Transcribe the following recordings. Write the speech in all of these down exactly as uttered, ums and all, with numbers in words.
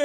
E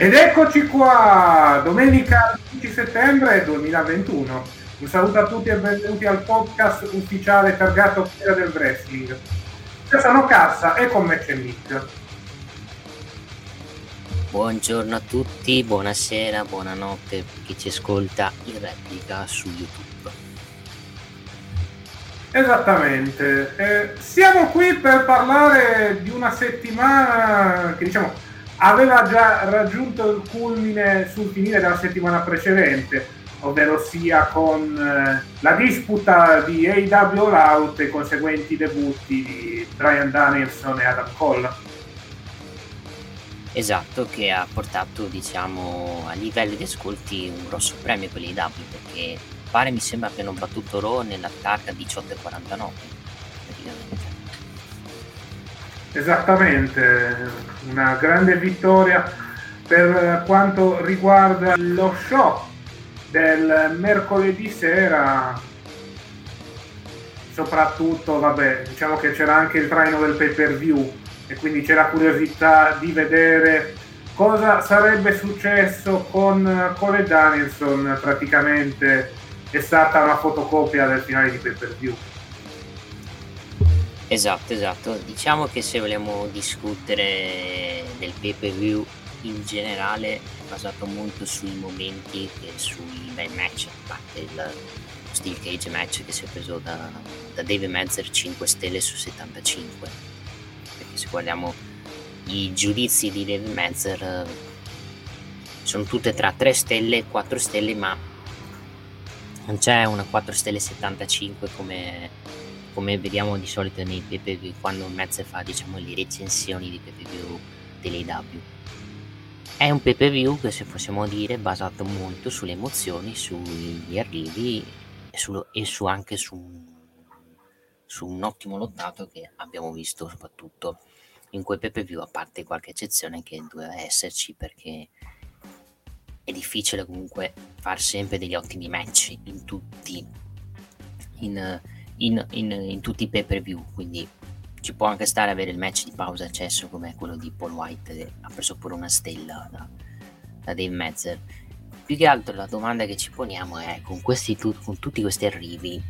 Ed eccoci qua, domenica quindici settembre duemilaventuno. Un saluto a tutti e benvenuti al podcast ufficiale targato Fiera del Wrestling. Io sono Cassa e con me c'è Nick. Buongiorno a tutti, buonasera, buonanotte per chi ci ascolta in replica su YouTube. Esattamente, eh, siamo qui per parlare di una settimana che diciamo... aveva già raggiunto il culmine sul finire della settimana precedente, ovvero sia con eh, la disputa di A E W All Out e i conseguenti debutti di Brian Danielson e Adam Cole. Esatto, che ha portato diciamo a livello di ascolti un grosso premio per l'A E W, perché pare mi sembra che hanno battuto Raw nella targa diciotto e quarantanove praticamente. Esattamente, una grande vittoria per quanto riguarda lo show del mercoledì sera. Soprattutto, vabbè, diciamo che c'era anche il traino del pay per view e quindi c'era curiosità di vedere cosa sarebbe successo con Cole Danielson. Praticamente è stata una fotocopia del finale di pay per view. Esatto, esatto. Diciamo che se vogliamo discutere del pay per view in generale è basato molto sui momenti e sui bei match, a parte il Steel Cage match che si è preso da, da Dave Metzger cinque stelle su settantacinque, perché se guardiamo i giudizi di Dave Metzger sono tutte tra tre stelle e quattro stelle, ma non c'è una quattro stelle settantacinque come... come vediamo di solito nei P P V quando Mezzo fa diciamo le recensioni di P P V dell'A E W. È un P P V che, se possiamo dire, basato molto sulle emozioni, sugli arrivi e, su, e su anche su, su un ottimo lottato che abbiamo visto soprattutto in quel P P V, a parte qualche eccezione che doveva esserci, perché è difficile comunque far sempre degli ottimi match in tutti in In, in, in tutti i pay per view, quindi ci può anche stare avere il match di pausa accesso come quello di Paul White, che ha preso pure una stella da, da Dave Metzger. Più che altro la domanda che ci poniamo è: con, questi, tu, con tutti questi arrivi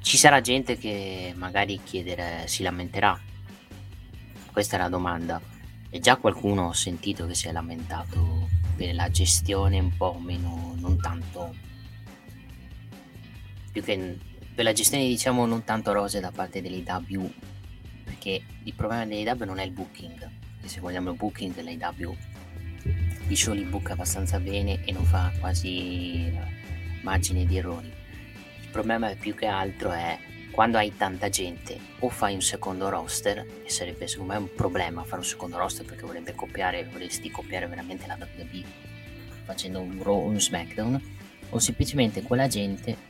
ci sarà gente che magari chiederà, si lamenterà? Questa è la domanda, e già qualcuno ho sentito che si è lamentato per la gestione un po' meno, non tanto più che per la gestione, diciamo, non tanto rose da parte dell'A E W, perché il problema dell'A E W non è il booking, che se vogliamo il booking dell'A E W di show li booka abbastanza bene e non fa quasi margine di errori. Il problema è più che altro è quando hai tanta gente, o fai un secondo roster, e sarebbe secondo me un problema fare un secondo roster, perché vorrebbe copiare, vorresti copiare veramente la W W E facendo un Raw o un SmackDown, o semplicemente quella gente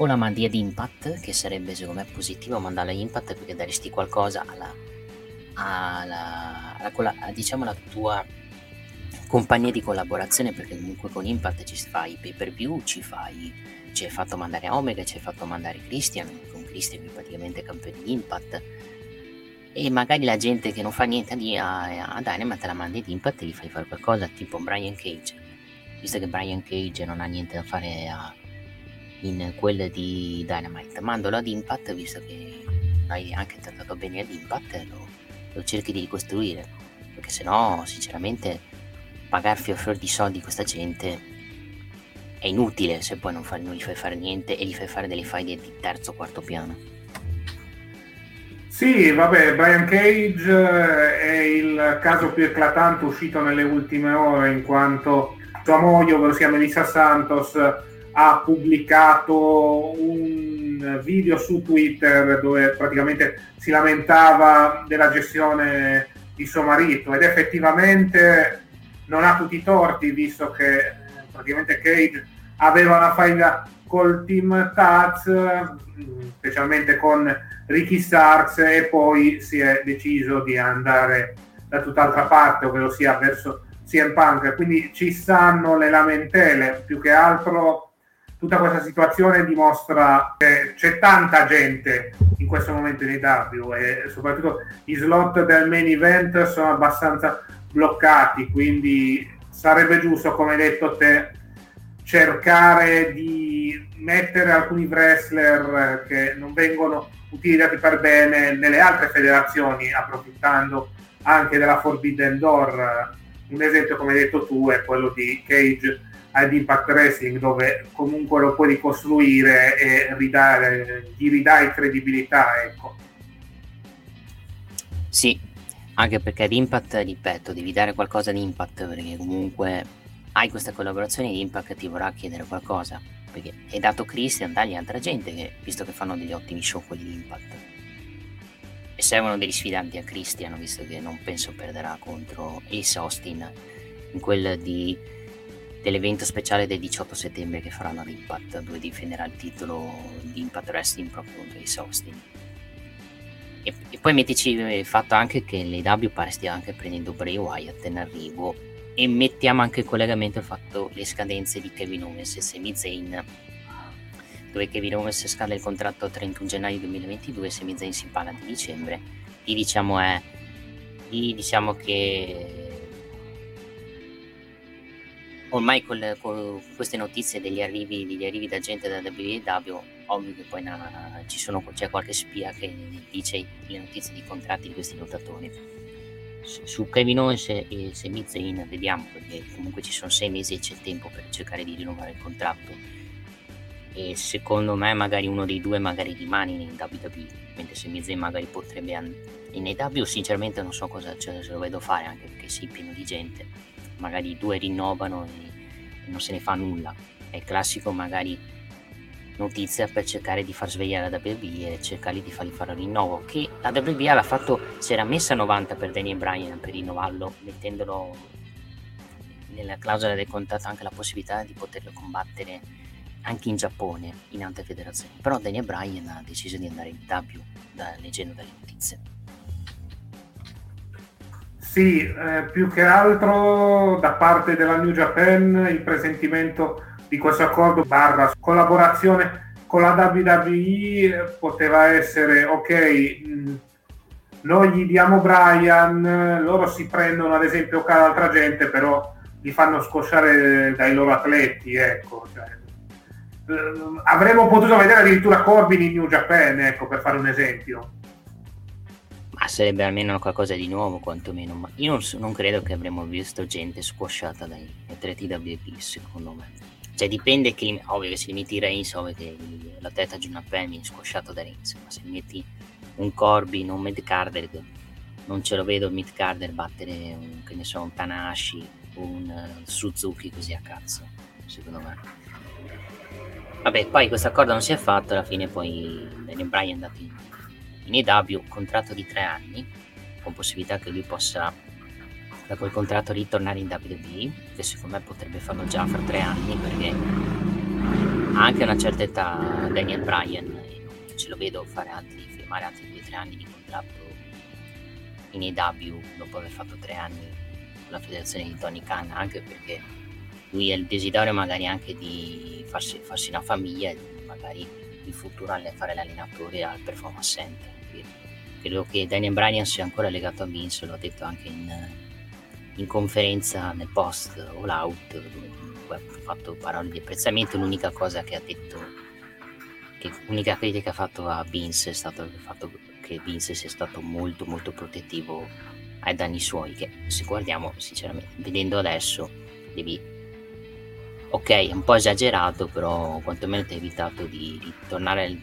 o la mandi ad Impact, che sarebbe secondo me positivo mandarla ad Impact, perché daresti qualcosa alla, alla, alla, alla, alla diciamo la tua compagnia di collaborazione, perché comunque con Impact ci fai pay per view, ci fai, ci hai fatto mandare Omega, ci hai fatto mandare Christian, con Christian che è praticamente campione di Impact, e magari la gente che non fa niente a, a Dynamite la mandi ad Impact e gli fai fare qualcosa tipo Brian Cage, visto che Brian Cage non ha niente da fare a, in quella di Dynamite, mandalo ad Impact, visto che hai anche trattato bene ad Impact, lo, lo cerchi di ricostruire, perché se no sinceramente pagar fior fior di soldi questa gente è inutile se poi non, fa, non gli fai fare niente e gli fai fare delle faide di terzo o quarto piano. Sì, vabbè, Brian Cage è il caso più eclatante uscito nelle ultime ore, in quanto sua moglie, ovvero sia Melissa Santos, ha pubblicato un video su Twitter dove praticamente si lamentava della gestione di suo marito, ed effettivamente non ha tutti i torti, visto che praticamente Cage aveva una faida col team Taz, specialmente con Ricky Starks, e poi si è deciso di andare da tutt'altra parte, ovvero sia verso C M Punk. Quindi ci stanno le lamentele, più che altro tutta questa situazione dimostra che c'è tanta gente in questo momento in A E W, e soprattutto gli slot del main event sono abbastanza bloccati, quindi sarebbe giusto, come hai detto te, cercare di mettere alcuni wrestler che non vengono utilizzati per bene nelle altre federazioni, approfittando anche della Forbidden Door. Un esempio, come hai detto tu, è quello di Cage ad Impact Wrestling, dove comunque lo puoi ricostruire e ridare, gli ridai credibilità, ecco. Sì. Anche perché ad Impact, ripeto, devi dare qualcosa ad Impact, perché comunque hai questa collaborazione e Impact ti vorrà chiedere qualcosa, perché hai dato Christian, dagli altra gente, che, visto che fanno degli ottimi show quelli di Impact, e servono degli sfidanti a Christian, visto che non penso perderà contro Ace Austin in quel di, dell'evento speciale del diciotto settembre che faranno ad Impact, dove difenderà il titolo di Impact Wrestling proprio contro Ace Austin. E, e poi mettici il fatto anche che l'A E W pare stia anche prendendo Bray Wyatt in arrivo, e mettiamo anche in collegamento il fatto le scadenze di Kevin Owens e Sami Zayn, dove Kevin Owens scade il contratto a trentuno gennaio duemilaventidue, Sami Zayn si impala di dicembre, lì diciamo è lì diciamo che ormai con, con queste notizie degli arrivi, degli arrivi da gente da W W E, ovvio che poi na, ci sono, c'è qualche spia che dice le notizie di contratti di questi lottatori. Su, su Kevin Owens e, e Sami Zayn vediamo, perché comunque ci sono sei mesi e c'è il tempo per cercare di rinnovare il contratto, e secondo me magari uno dei due magari rimane in W W E, mentre Sami Zayn magari potrebbe andare in A E W. Sinceramente non so cosa, cioè, se lo vedo fare, anche perché sei pieno di gente, magari i due rinnovano e non se ne fa nulla, è il classico magari notizia per cercare di far svegliare la W W E e cercare di fargli fare un rinnovo, che la W W E l'ha fatto, si era messa a novanta per Danny Bryan per rinnovarlo, mettendolo nella clausola del contratto anche la possibilità di poterlo combattere anche in Giappone, in altre federazioni, però Danny Bryan ha deciso di andare in W W E, da, leggendo dalle notizie. Sì, eh, più che altro da parte della New Japan il presentimento di questo accordo barra collaborazione con la W W E poteva essere: ok, noi gli diamo Brian, loro si prendono ad esempio altra gente, però li fanno scosciare dai loro atleti, ecco. Cioè, avremmo potuto vedere addirittura Corbin in New Japan, ecco, per fare un esempio. Ma sarebbe almeno qualcosa di nuovo, quantomeno. Ma io non, non credo che avremmo visto gente squasciata dai atleti W W E, secondo me. cioè dipende che, ovvio che se li metti Reigns, ovvio che la testa di una Pemi è squasciato da Reigns, ma se metti un Corbin, un Mid Carder, non ce lo vedo Mid Carder battere un, che ne so, un Tanahashi, un Suzuki così a cazzo, secondo me. Vabbè, poi questa accordo non si è fatta, alla fine poi Danny Bryan è andato in, in A E W, contratto di tre anni, con possibilità che lui possa da quel contratto ritornare in W W E, che secondo me potrebbe farlo già fra tre anni, perché ha anche una certa età Daniel Bryan, e non ce lo vedo fare altri, firmare altri due o tre anni di contratto in A E W dopo aver fatto tre anni con la federazione di Tony Khan, anche perché lui ha il desiderio magari anche di farsi, farsi una famiglia e magari in futuro fare l'allenatore al Performance Center. Quindi credo che Daniel Bryan sia ancora legato a Vince, l'ho detto anche in in conferenza nel post All Out, dove ha fatto parole di apprezzamento. L'unica cosa che ha detto, che l'unica critica che ha fatto a Vince è stato il fatto che Vince sia stato molto molto protettivo ai danni suoi, che se guardiamo sinceramente, vedendo adesso, devi, ok, è un po' esagerato, però quantomeno ti ha evitato di ritornare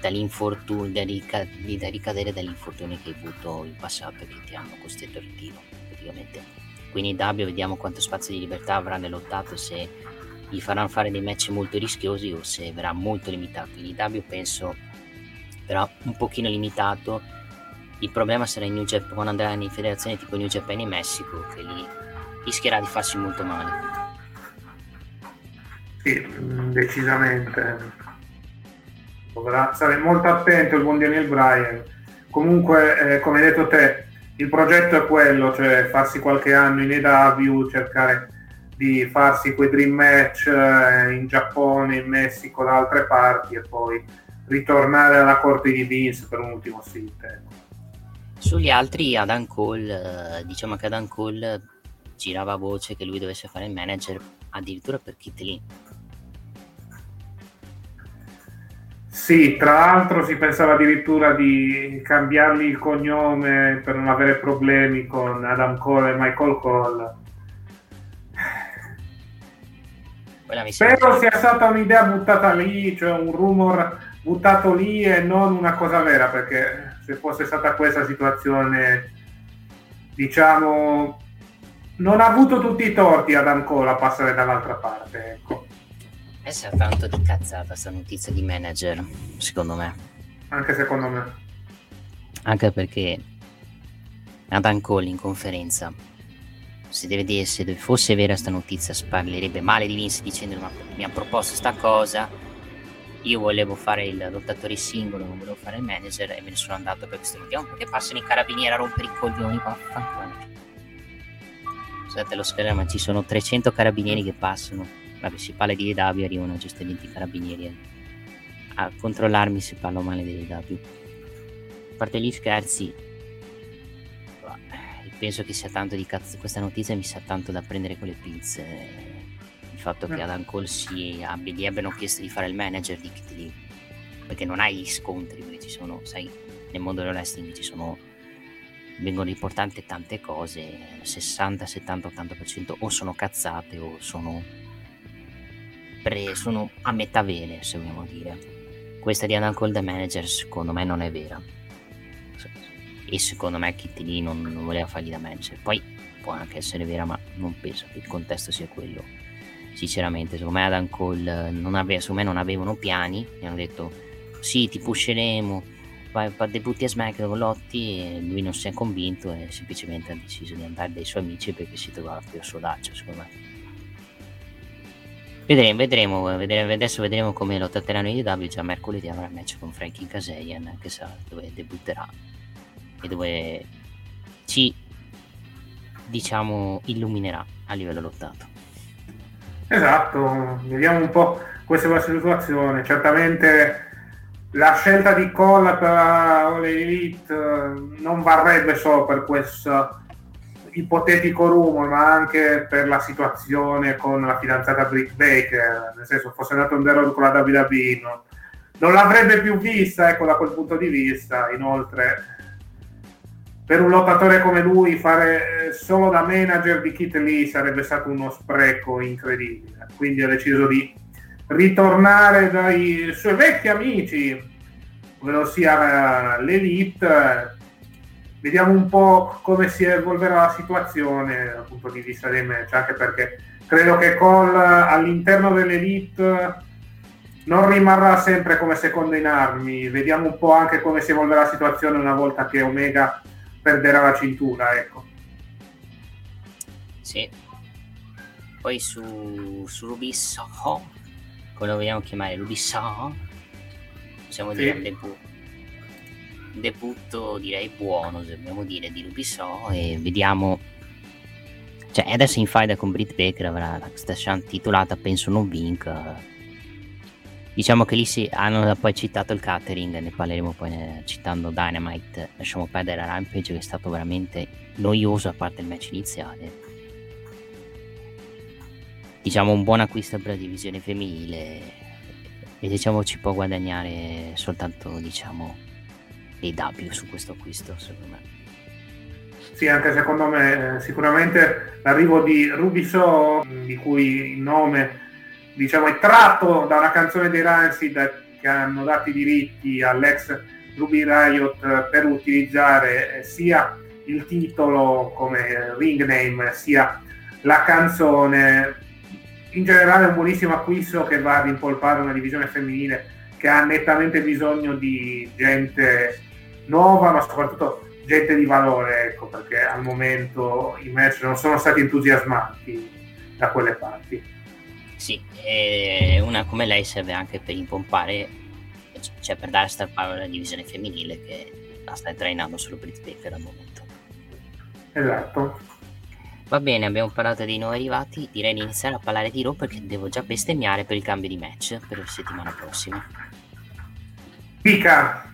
dall'infortunio, da, rica- da ricadere dagli infortuni che hai avuto in passato e che ti hanno costretto al ritiro praticamente. Quindi W, vediamo quanto spazio di libertà avrà nell'ottato, se gli faranno fare dei match molto rischiosi o se verrà molto limitato. Quindi W penso verrà un pochino limitato, il problema sarà in New Japan, quando andrà in federazione tipo New Japan in Messico, che lì rischierà di farsi molto male. Sì, decisamente dovrà stare molto attento il buon Daniel Bryan. Comunque eh, come hai detto te, il progetto è quello, cioè farsi qualche anno in A E W, cercare di farsi quei dream match in Giappone, in Messico, da altre parti, e poi ritornare alla corte di Vince per un ultimo stint. Sugli altri, Adam Cole, diciamo che Adam Cole girava voce che lui dovesse fare il manager addirittura per Kit Lee. Sì, tra l'altro si pensava addirittura di cambiargli il cognome per non avere problemi con Adam Cole e Michael Cole. Spero sia stata un'idea buttata lì, cioè un rumor buttato lì e non una cosa vera, perché se fosse stata questa situazione, diciamo, non ha avuto tutti i torti Adam Cole a passare dall'altra parte, ecco. Adesso è tanto di cazzata sta notizia di manager, secondo me. Anche secondo me. Anche perché Adam Cole in conferenza, se deve dire, se fosse vera sta notizia, parlerebbe male di Vince dicendo ma mi ha proposto sta cosa, io volevo fare il lottatore singolo, non volevo fare il manager e me ne sono andato per questo motivo, perché passano i carabinieri a rompere i coglioni qua. Scusate lo scherzo, ma ci sono trecento carabinieri che passano. Vabbè, si parla di A E W, arrivano giustamente i carabinieri a controllarmi se parlo male di A E W. A parte gli scherzi, penso che sia tanto di cazzo, questa notizia mi sa tanto da prendere con le pinze, il fatto che Adam Cole si abbia, gli abbiano chiesto di fare il manager di Kit Lee, perché non hai gli scontri, perché ci sono, sai, nel mondo del wrestling ci sono, vengono riportate tante cose, sessanta, settanta, ottanta per cento o sono cazzate o sono Pre, sono a metà vere, se vogliamo dire. Questa di Adam Cole da manager secondo me non è vera, e secondo me Kit Lee non, non voleva fargli da manager. Poi può anche essere vera, ma non penso che il contesto sia quello, sinceramente. Secondo me Adam Cole non aveva, secondo me non avevano piani, mi hanno detto sì, ti pusheremo, vai, debutti a SmackDown, lotti, e lui non si è convinto e semplicemente ha deciso di andare dai suoi amici perché si trovava più a suo agio, secondo me. Vedremo, vedremo, vedremo, adesso vedremo come lo tratteranno in A E W. Già mercoledì avrà il match con Frankie Kazarian, che sa dove debutterà e dove ci, diciamo, illuminerà a livello lottato. Esatto, vediamo un po' questa è la situazione. Certamente la scelta di Cole per All Elite non varrebbe solo per questo ipotetico rumor, ma anche per la situazione con la fidanzata Britt Baker, nel senso, fosse andato in derog con la W W E no? non l'avrebbe più vista, ecco, da quel punto di vista. Inoltre per un lottatore come lui fare solo da manager di Keith Lee sarebbe stato uno spreco incredibile, quindi ha deciso di ritornare dai suoi vecchi amici, ovvero sia l'Elite. Vediamo un po' come si evolverà la situazione dal punto di vista dei match, anche perché credo che Cole all'interno dell'Elite non rimarrà sempre come secondo in armi. Vediamo un po' anche come si evolverà la situazione una volta che Omega perderà la cintura, ecco. Sì. Poi su, su Ruby Soho, come lo vogliamo chiamare, Ruby Soho, possiamo sì. dire un debut, debutto direi buono, se dobbiamo dire, di Ruby Soho, e vediamo, cioè adesso in faida con Britt Baker avrà la station titolata, penso non vinca, diciamo che lì si hanno poi citato il catering, ne parleremo poi ne, citando Dynamite, lasciamo perdere la Rampage che è stato veramente noioso a parte il match iniziale. Diciamo un buon acquisto per la divisione femminile e diciamo ci può guadagnare soltanto, diciamo, dei W su questo acquisto, secondo me. Sì, anche secondo me sicuramente l'arrivo di Ruby Soho, di cui il nome diciamo è tratto da una canzone dei Rancid che hanno dato i diritti all'ex Ruby Riott per utilizzare sia il titolo come ring name sia la canzone. In generale è un buonissimo acquisto che va ad impolpare una divisione femminile che ha nettamente bisogno di gente nuova, ma soprattutto gente di valore, ecco, perché al momento i match non sono stati entusiasmanti da quelle parti. Sì, e una come lei serve anche per impompare, cioè per dare star power alla divisione femminile che la sta trainando solo Britt Baker al momento. Esatto. Va bene, abbiamo parlato dei nuovi arrivati, direi di iniziare a parlare di Raw perché devo già bestemmiare per il cambio di match per la settimana prossima. Pica!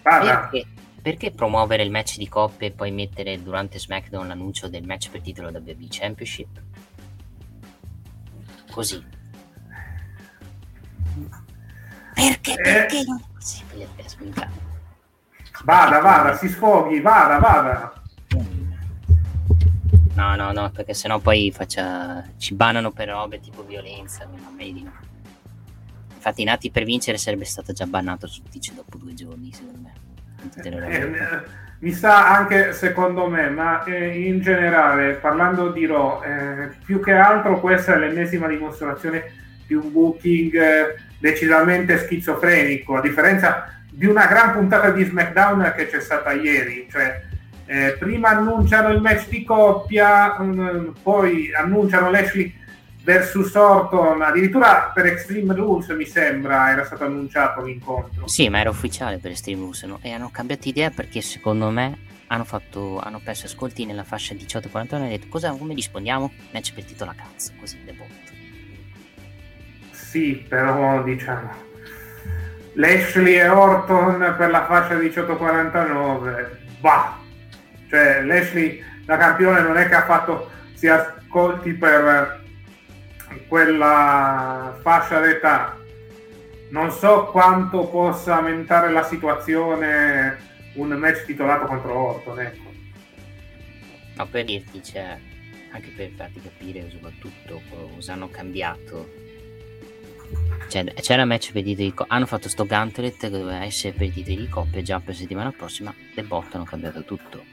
Perché, perché promuovere il match di coppe e poi mettere durante SmackDown l'annuncio del match per titolo W W E Championship? Così. Perché? Perché eh. non è possibile? Vada, vada, si sfoghi, vada, vada! No, no, no, perché sennò poi faccia... ci banano per robe tipo violenza, no, meglio. Infatti Nati per vincere sarebbe stato già bannato su Twitch dopo due giorni, secondo me. Eh, eh, mi sa anche secondo me, ma eh, in generale, parlando di Raw, eh, più che altro questa è l'ennesima dimostrazione di un booking eh, decisamente schizofrenico, a differenza di una gran puntata di SmackDown che c'è stata ieri, cioè... Eh, prima annunciano il match di coppia, mh, poi annunciano Lashley versus Orton, addirittura per Extreme Rules mi sembra era stato annunciato l'incontro. Sì, ma era ufficiale per Extreme Rules, no? E hanno cambiato idea perché secondo me hanno fatto hanno perso ascolti nella fascia diciotto quarantuno e hanno detto cosa, come rispondiamo? Match per titolo a cazzo, così le botte. Sì, però diciamo Lashley e Orton per la fascia diciotto quarantanove, bah. Cioè Lashley da campione non è che ha fatto si ascolti per quella fascia d'età, non so quanto possa aumentare la situazione un match titolato contro Orton, ecco. No, per dirti, cioè, anche per farti capire soprattutto cosa hanno cambiato, cioè, c'era match per titoli di coppia, hanno fatto sto gauntlet che doveva essere per titoli di coppia già per settimana prossima, le botte hanno cambiato tutto.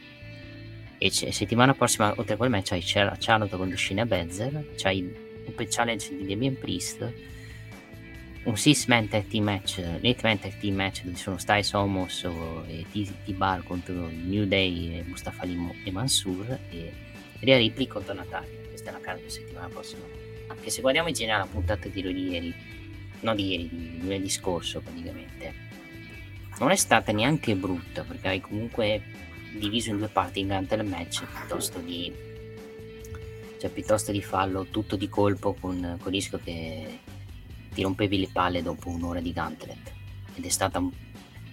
E c- settimana prossima, oltre a quel match, c'hai Charlotte con Shayna Baszler, c'hai un challenge di Damian Priest, un six-man tag team match, un eight-man tag team match dove sono Styles, Omos e T-Bar contro New Day, Mustafa Ali e Mansoor, e Rhea Ripley contro Natalia. Questa è la carta della settimana prossima. Anche se guardiamo in generale la puntata di ieri, no di ieri, di lunedì scorso praticamente, non è stata neanche brutta, perché hai comunque... diviso in due parti durante il match piuttosto di cioè piuttosto di farlo tutto di colpo con il rischio che ti rompevi le palle dopo un'ora di gauntlet, ed è stata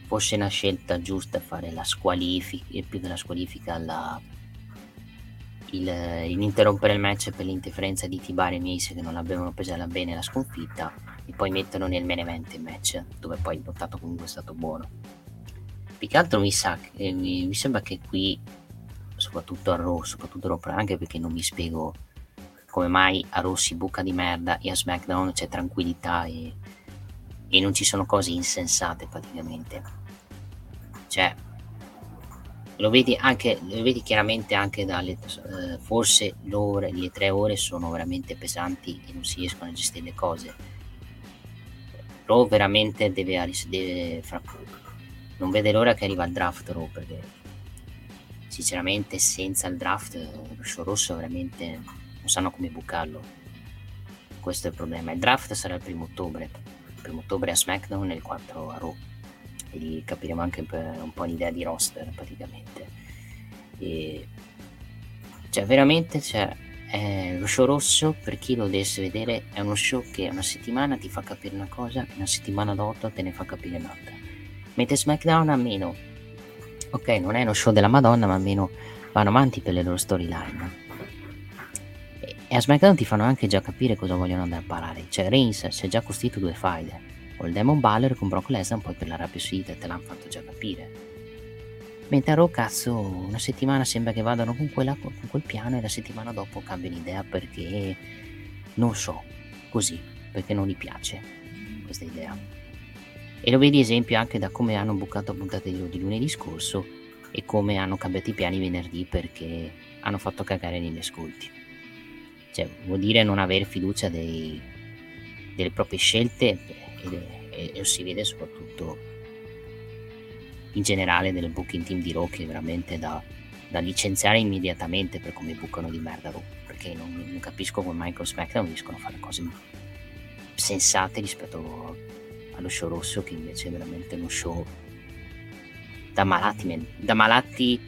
forse una scelta giusta fare la squalifica, e più della squalifica la, il, il interrompere il match per l'interferenza di T-Bar e Miz che non avevano presa bene la sconfitta, e poi mettono nel main event il match dove poi il lottato comunque è stato buono. Più che altro mi sa, eh, mi, mi sembra che qui soprattutto a Raw, soprattutto a Raw, anche perché non mi spiego come mai a Raw si buca di merda e a SmackDown c'è tranquillità e, e non ci sono cose insensate praticamente. Cioè, lo vedi anche, lo vedi chiaramente anche dalle eh, forse l'ore, le tre ore sono veramente pesanti e non si riescono a gestire le cose. Raw veramente deve, deve fra poco. Non vede l'ora che arriva il draft Raw, perché sinceramente senza il draft lo show rosso veramente non sanno come bucarlo. Questo è il problema. Il draft sarà il primo ottobre, il primo ottobre a SmackDown e il quattro a Raw. E lì capiremo anche un po' l'idea di roster praticamente. E cioè veramente cioè, eh, lo show rosso, per chi lo dovesse vedere, è uno show che una settimana ti fa capire una cosa e una settimana dopo te ne fa capire un'altra, mentre SmackDown almeno ok, non è uno show della Madonna, ma almeno vanno avanti per le loro storyline e, e a SmackDown ti fanno anche già capire cosa vogliono andare a parare. Cioè Reigns si è già costruito due faide col Demon Balor con Brock Lesnar, poi per la Rapid Suite te l'hanno fatto già capire, mentre a Raw cazzo una settimana sembra che vadano con, quella, con quel piano e la settimana dopo cambiano idea perché non so, così, perché non gli piace questa idea. E lo vedi esempio anche da come hanno bucato puntate di, di lunedì scorso e come hanno cambiato i piani venerdì perché hanno fatto cagare negli ascolti. Cioè vuol dire non avere fiducia dei, delle proprie scelte e lo si vede soprattutto in generale del booking team di Raw, che è veramente da, da licenziare immediatamente per come bucano di merda Raw, perché non, non capisco come Michael SmackDown riescono a fare cose sensate rispetto allo show rosso, che invece è veramente uno show da malati da malati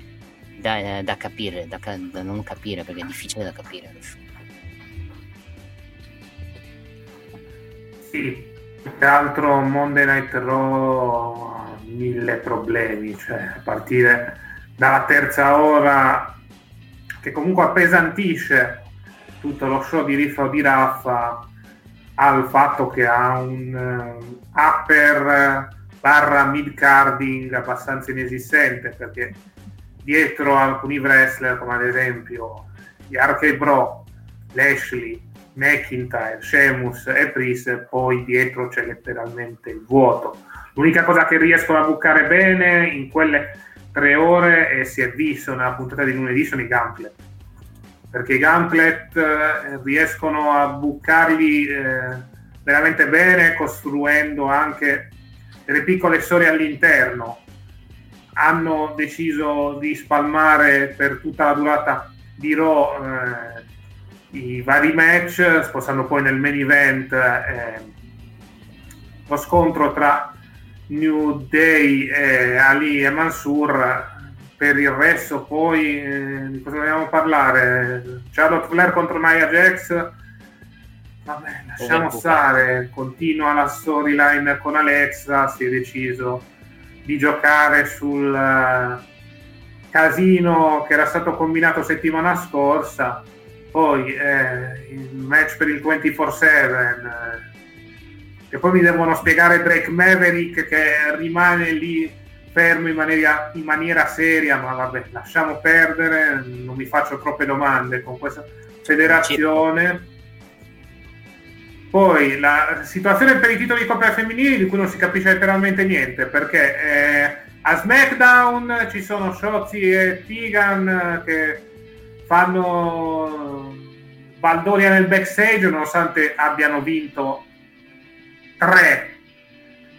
da, da capire da, da non capire, perché è difficile da capire lo show. Sì, più che altro Monday Night Raw ha mille problemi, cioè a partire dalla terza ora che comunque appesantisce tutto lo show di Riffa o di Raffa, al fatto che ha un upper barra mid carding abbastanza inesistente, perché dietro alcuni wrestler come ad esempio gli Arcade Bro, Lashley, McIntyre, Sheamus e Priest, poi dietro c'è letteralmente il vuoto. L'unica cosa che riescono a bucare bene in quelle tre ore, e si è visto nella puntata di lunedì, sono i Gauntlet, perché i Gauntlet eh, riescono a bucarli eh, veramente bene, costruendo anche delle piccole storie all'interno. Hanno deciso di spalmare per tutta la durata di Raw eh, i vari match, spostando poi nel main event eh, lo scontro tra New Day e Ali e Mansour. Per il resto poi eh, di cosa vogliamo parlare? Charlotte Flair contro Nia Jax, vabbè, lasciamo oh, stare. Continua la storyline con Alexa, si è deciso di giocare sul casino che era stato combinato settimana scorsa. Poi eh, il match per il ventiquattro sette, eh, e poi mi devono spiegare Drake Maverick che rimane lì fermo in maniera, in maniera seria, ma vabbè, lasciamo perdere, non mi faccio troppe domande con questa federazione. Poi la situazione per i titoli di coppia femminili, di cui non si capisce letteralmente niente, perché eh, a SmackDown ci sono Shotzi e Tegan che fanno baldoria nel backstage nonostante abbiano vinto tre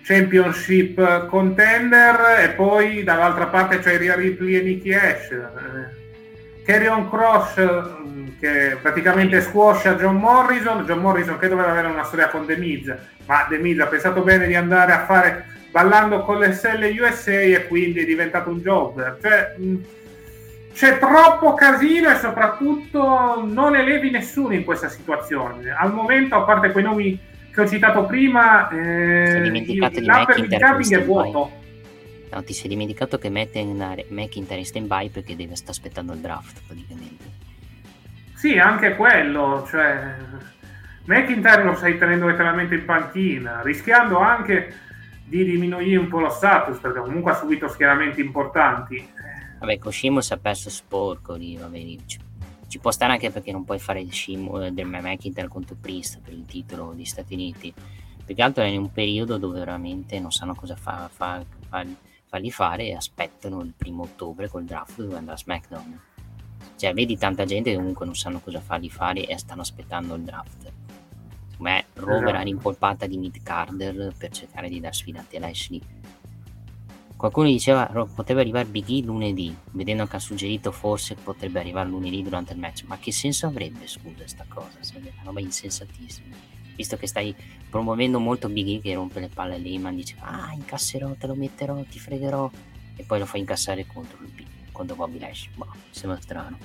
championship contender, e poi dall'altra parte c'è Rhea Ripley e Nikki Ash. Karrion Kross che praticamente squascia John Morrison John Morrison che doveva avere una storia con The Miz, ma The Miz ha pensato bene di andare a fare Ballando con le Stelle U S A e quindi è diventato un job. Cioè c'è troppo casino e soprattutto non elevi nessuno in questa situazione. Al momento, a parte quei nomi che ho citato prima, eh, l'upper mid carding è vuoto. No, ti sei dimenticato che McIntyre in stand-by perché deve sta aspettando il draft, praticamente. Sì, anche quello. Cioè, McIntyre lo stai tenendo letteralmente in panchina, rischiando anche di diminuire un po' lo status, perché comunque ha subito schieramenti importanti. Vabbè, con Sheamus si è perso sporco lì, vabbè, lì. Ci, ci può stare anche perché non puoi fare il Sheamus del McIntyre contro Priest per il titolo degli Stati Uniti. Più che altro è in un periodo dove veramente non sanno cosa fa, fa, fa, fargli fare e aspettano il primo ottobre col draft dove andrà SmackDown. Cioè, vedi tanta gente che comunque non sanno cosa fargli fare e stanno aspettando il draft. Beh, Raw verrà rimpolpata di mid-carder per cercare di dar sfidati a Lashley. Qualcuno diceva poteva arrivare Big E lunedì, vedendo che ha suggerito forse potrebbe arrivare lunedì durante il match. Ma che senso avrebbe, scusa, sta cosa? Sarebbe una roba insensatissima, visto che stai promuovendo molto Big E che rompe le palle a Lehman, dice ah, incasserò, te lo metterò, ti fregherò, e poi lo fai incassare contro lui, contro Bobby Lashley. Boh, sembra strano.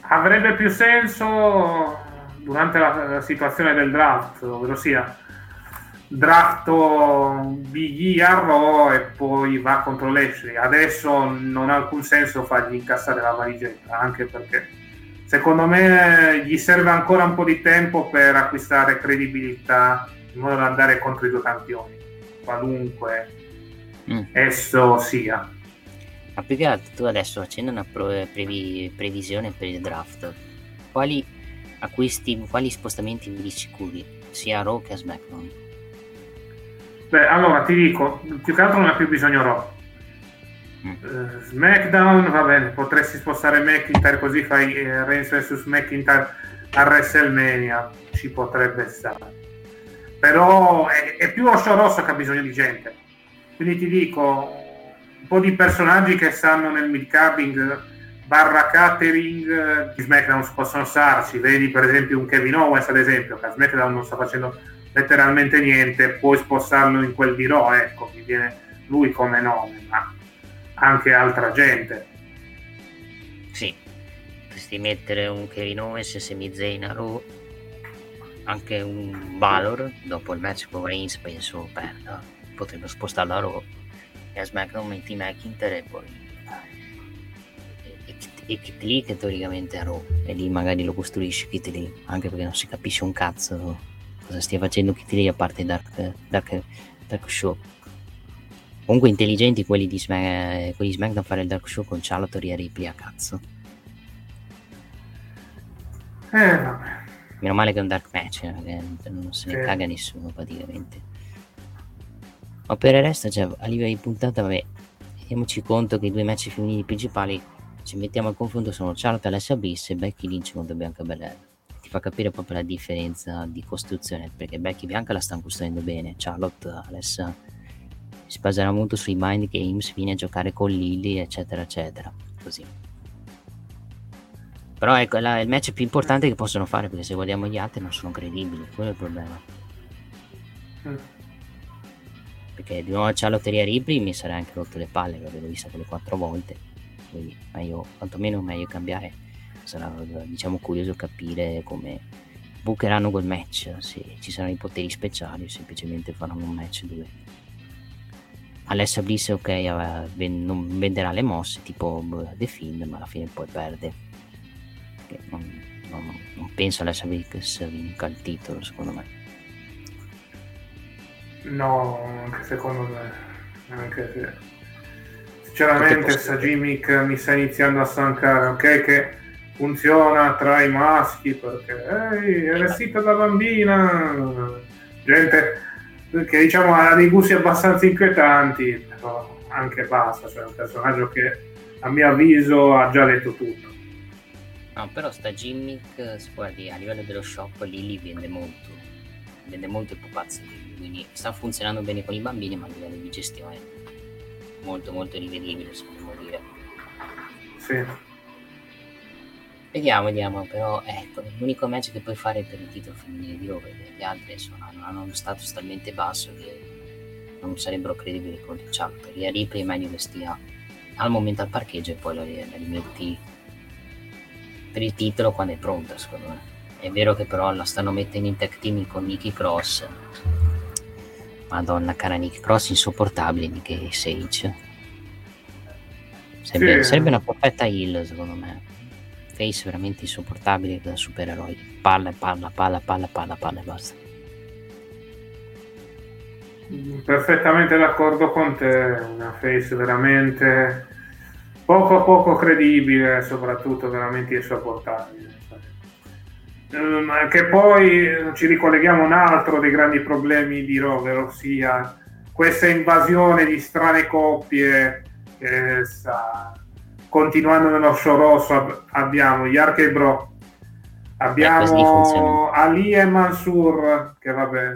Avrebbe più senso durante la, la situazione del draft, ovvero sia drafto Big E a Raw e poi va contro Lashley. Adesso non ha alcun senso fargli incassare la valigetta, anche perché secondo me gli serve ancora un po' di tempo per acquistare credibilità in modo da andare contro i due campioni, qualunque mm. esso sia. Ma più che altro tu adesso facendo una previ- previsione per il draft, quali acquisti, quali spostamenti vi sicuri sia a Raw che a SmackDown? Beh, allora ti dico, più che altro non ha più bisogno Raw. mm. uh, SmackDown va bene, potresti spostare McIntyre, così fai eh, Reigns versus McIntyre a WrestleMania, ci potrebbe stare, però è, è più lo show rosso che ha bisogno di gente, quindi ti dico un po' di personaggi che stanno nel mid-carding barra catering di SmackDown possono starci. Vedi per esempio un Kevin Owens, ad esempio, che a SmackDown non sta facendo letteralmente niente, puoi spostarlo in quel di Raw, ecco, mi viene lui come nome, ma anche altra gente. Sì, potresti mettere un Kevin Owens e Sami Zayn a Raw, anche un Balor dopo il match con Reigns, penso perda, potrebbe spostarlo a Raw e a SmackDown metti McIntyre e poi e Kit Lee, che teoricamente è a Raw, e lì magari lo costruisce Kit Lee, anche perché non si capisce un cazzo cosa stia facendo Kit Lee a parte Dark, Dark, Dark Show. Comunque intelligenti quelli di Smack, quelli di SmackDown, fare il Dark Show con Charlotte, Rhea Ripley a cazzo. Eh vabbè. Meno male che è un dark match, eh, non se ne eh. caga nessuno praticamente. Ma per il resto, cioè, a livello di puntata, vabbè, rendiamoci conto che i due match femminili principali ci mettiamo al confronto sono Charlotte, Alexa Bliss e Becky Lynch contro Bianca Belair. Ti fa capire proprio la differenza di costruzione, perché Becky Bianca la stanno costruendo bene, Charlotte, Alexa si baserà molto sui mind games, viene a giocare con Lily eccetera eccetera così. Però ecco, è il match più importante che possono fare, perché se guardiamo gli altri non sono credibili, quello è il problema. mm. Perché di nuovo Charlotte e Ripley mi sarei anche rotto le palle, l'avevo vista quelle quattro volte, quindi meglio, quantomeno meglio cambiare. Sarà, diciamo, curioso capire come bucheranno quel match, se ci saranno i poteri speciali o semplicemente faranno un match dove Alexa Bliss ok non venderà le mosse tipo The Fiend, ma alla fine poi perde. non, non, non penso Alexa Bliss vinca il titolo, secondo me no, anche secondo me anche se sinceramente sta gimmick mi sta iniziando a stancare, ok che funziona tra i maschi perché hey, è vestita da bambina, gente che diciamo ha dei gusti abbastanza inquietanti, però anche basta, cioè è un personaggio che a mio avviso ha già detto tutto. No, però sta gimmick, si può dire, a livello dello shop Lily vende molto, vende molto il pupazzo, quindi sta funzionando bene con i bambini, ma a livello di gestione molto molto rivedibile, se devo dire. Sì. Vediamo, vediamo, però ecco, l'unico match che puoi fare per il titolo femminile di Raw, perché gli altri sono, hanno uno status talmente basso che non sarebbero credibili contro il Ciampa. Rhea Ripley è meglio che stia al momento al parcheggio e poi la rimetti per il titolo quando è pronta, secondo me. È vero che però la stanno mettendo in tag team con Nicky Cross. Madonna, cara Nick Cross insopportabile, Nick Sage sarebbe, sì. sarebbe una perfetta heel, secondo me, face veramente insopportabile da supereroi, palla palla palla palla palla palla e basta. Perfettamente d'accordo con te, una face veramente poco a poco credibile, soprattutto veramente insopportabile. Um, che poi ci ricolleghiamo a un altro dei grandi problemi di Rover, ossia questa invasione di strane coppie che sta continuando nello show rosso. Ab- abbiamo gli Arcade Bro, abbiamo eh, Ali e Mansur, che vabbè,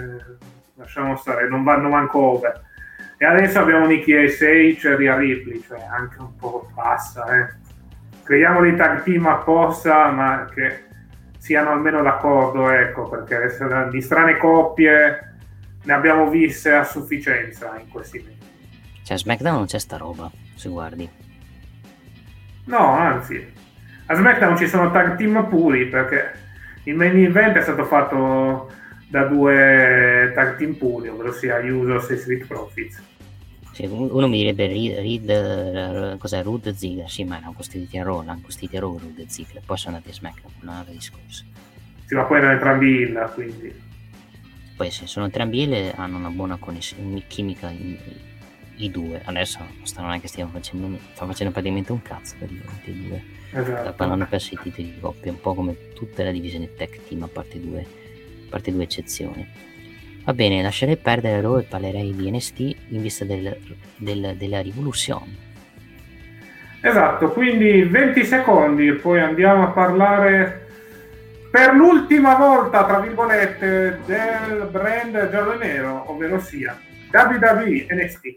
lasciamo stare, non vanno manco over, e adesso abbiamo Nicky S H e Rhea Ripley, cioè anche un po' passa, eh. Creiamo dei tag team apposta, ma che siano almeno d'accordo, ecco, perché di strane coppie ne abbiamo viste a sufficienza in questi mesi. Cioè, SmackDown non c'è sta roba, se guardi. No, anzi, a SmackDown ci sono tag team puri, perché il main event è stato fatto da due tag team puri, ovvero sia Usos e Street Profits. Cioè, uno mi direbbe Reed, Reed cos'è, Rude e Ziggler, sì, ma erano costituiti a Raw, hanno costituiti a Raw Rude e Ziggler, poi sono andati a SmackDown, non era discorso. Sì, ma poi erano entrambi Hill, quindi poi se sono entrambi Hill hanno una buona connessione chimica i, i due, adesso non stanno neanche stiamo facendo stanno facendo praticamente un cazzo per i due, esatto. Hanno perso i titoli di coppia, un po' come tutta la divisione tech team a parte due, a parte due eccezioni. Va bene, lascerei perdere Raw e parlerei di N X T in vista del, del, della rivoluzione. Esatto, quindi venti secondi e poi andiamo a parlare per l'ultima volta, tra virgolette, del brand giallo e nero, ovvero sia W W E N X T.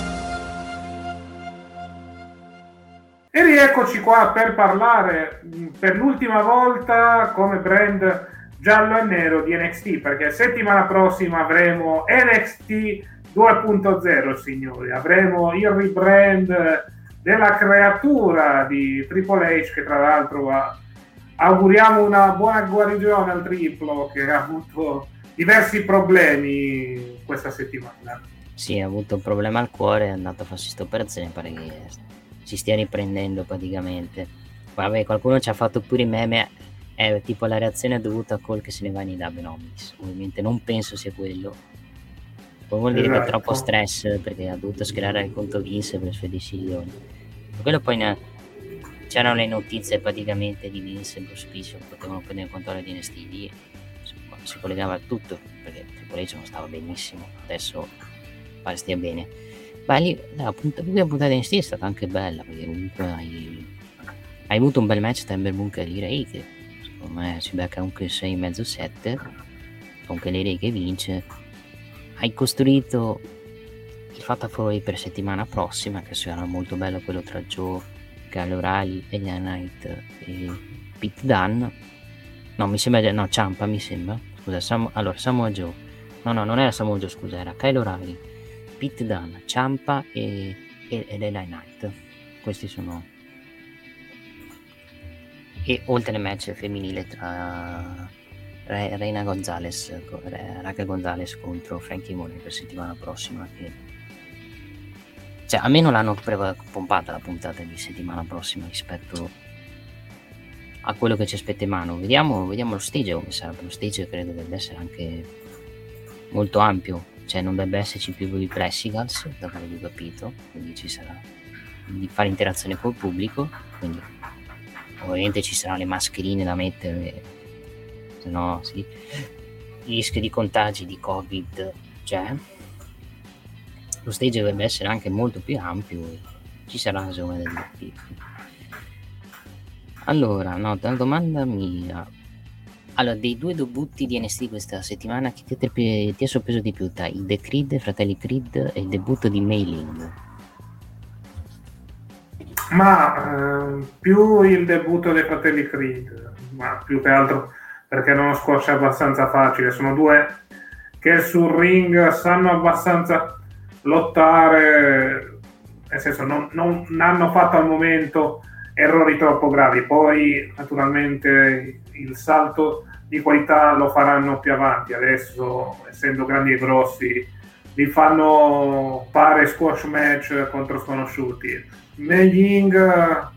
E rieccoci qua per parlare per l'ultima volta come brand giallo e nero di N X T, perché settimana prossima avremo N X T due punto zero, signori, avremo il rebrand della creatura di Triple H, che tra l'altro ha, auguriamo una buona guarigione al triplo, che ha avuto diversi problemi questa settimana. Sì, ha avuto un problema al cuore, è andato a farsi st'operazione, pare che si stia riprendendo praticamente. Vabbè, qualcuno ci ha fatto pure i meme, è tipo la reazione dovuta a Cole che se ne va in Dabenomics. Ovviamente non penso sia quello, poi vuol dire esatto, che è troppo stress perché ha dovuto schierare il conto Vince per le sue decisioni. Per quello poi ne... c'erano le notizie praticamente di Vince e Bruce Bishop che potevano prendere il controllo di N X T, lì si collegava a tutto perché Triple H non stava benissimo, adesso pare stia bene. Ma lì la puntata, la puntata di N X T è stata anche bella perché comunque hai, hai avuto un bel match tra Emberbunk e Ray che come si becca anche sei e mezzo sette, anche l'Erei che vince. Hai costruito il fatto a fuori per settimana prossima, che sarà molto bello quello tra Joe, Kyle O'Reilly, Elia Knight e Pete Dunne. No, mi sembra, no, Ciampa mi sembra, scusa, Sam, allora Samoa Joe, no no, non era Samoa Joe, scusa, era Kyle O'Reilly, Pete Dunne, Ciampa e, e, ed Elia Knight, questi sono. E oltre al match femminile tra Re- Reina Gonzalez, Re- Raquel Gonzalez contro Frankie Moore per settimana prossima, che cioè almeno l'hanno pre- pompata la puntata di settimana prossima rispetto a quello che ci aspetta in mano. Vediamo, vediamo lo stage come sarà. Lo stage credo debba essere anche molto ampio, cioè non dovrebbe esserci più di pressicals da quello che ho capito, quindi ci sarà di fare interazione col pubblico, quindi ovviamente ci saranno le mascherine da mettere, se no sì. Il rischio di contagi di Covid c'è. Lo stage dovrebbe essere anche molto più ampio e ci sarà secondo me del tipo. Allora, no, una domanda mia. Allora, dei due debutti di N X T questa settimana, chi ti ha sorpreso di più? Tra il The Creed, Fratelli Creed, e il debutto di Mei Ling? Ma eh, più il debutto dei fratelli Creed, ma più che altro perché non squascia abbastanza facile. Sono due che sul ring sanno abbastanza lottare, nel senso non, non hanno fatto al momento errori troppo gravi. Poi naturalmente il salto di qualità lo faranno più avanti, adesso essendo grandi e grossi li fanno fare squash match contro sconosciuti. Mei Ying,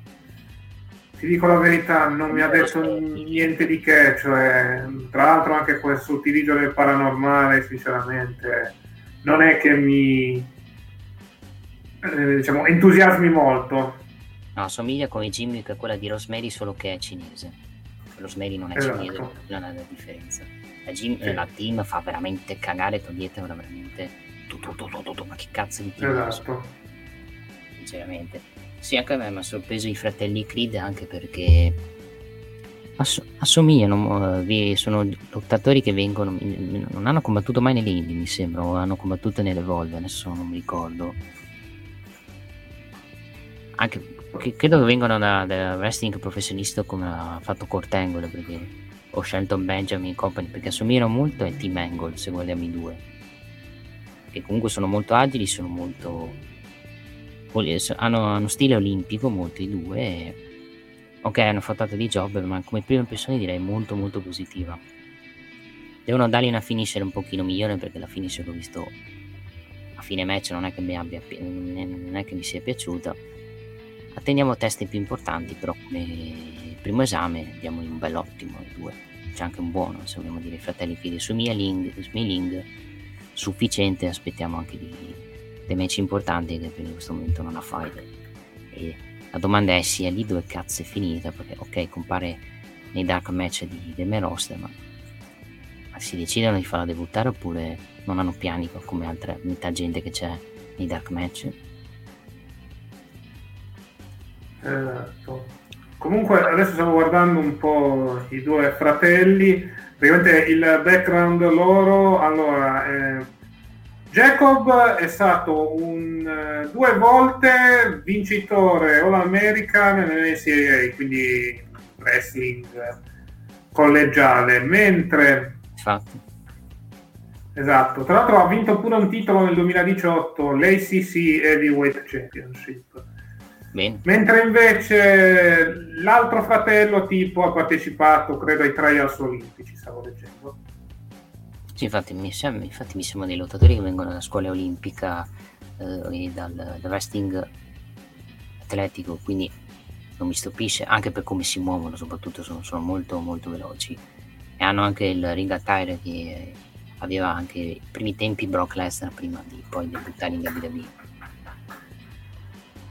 ti dico la verità, non mi ha detto niente di che, cioè, tra l'altro anche questo utilizzo del paranormale sinceramente non è che mi eh, diciamo entusiasmi molto. No, somiglia come gimmick a quella di Rosemary, solo che è cinese. Rosemary non è esatto. cinese, non è la differenza. La, gym, sì. la team fa veramente cagare, togliete veramente tutto, tutto, tutto, ma che cazzo di team? Esatto. Sinceramente. Sì, anche a me mi ha sorpreso i fratelli Creed, anche perché ass- assomigliano, uh, sono lottatori che vengono, non hanno combattuto mai nelle indie, mi sembra, o hanno combattuto nelle Evolve, adesso non mi ricordo. Anche Che credo che vengano da, da wrestling professionista, come ha fatto Kurt Angle, perché, o Shelton Benjamin Company, perché assomigliano molto a Team Angle, se vogliamo i due, che comunque sono molto agili, sono molto hanno uno stile olimpico molto i due e... ok, hanno fatto di job, ma come prima impressione direi molto molto positiva. Devono dargli una finisher un pochino migliore, perché la finisher l'ho visto a fine match, non è che mi abbia non è che mi sia piaciuta. Attendiamo testi più importanti, però come primo esame diamo un bel ottimo ai due, c'è anche un buono, se vogliamo dire. I fratelli Fili su Mia Ling, su Mia Ling sufficiente, aspettiamo anche di, dei match importanti, che per questo momento non ha fight. E la domanda è sia lì dove cazzo è finita, perché ok, compare nei dark match di, del main roster, ma, ma si decidono di farla debuttare oppure non hanno piani come altra metà gente che c'è nei dark match? Esatto. Comunque adesso stiamo guardando un po' i due fratelli, praticamente il background loro. Allora, eh, Jacob è stato un eh, due volte vincitore All American nell'N C A A, quindi wrestling collegiale, mentre Infatti. Esatto, tra l'altro ha vinto pure un titolo nel duemiladiciotto, l'A C C Heavyweight Championship. Bene. Mentre invece l'altro fratello tipo ha partecipato, credo, ai Trials Olimpici, stavo leggendo. Sì, infatti mi, sem- infatti mi sembrano dei lottatori che vengono dalla scuola olimpica eh, e dal, dal wrestling atletico, quindi non mi stupisce, anche per come si muovono, soprattutto sono, sono molto molto veloci, e hanno anche il ring attire che aveva anche i primi tempi Brock Lesnar prima di poi debuttare in W W E.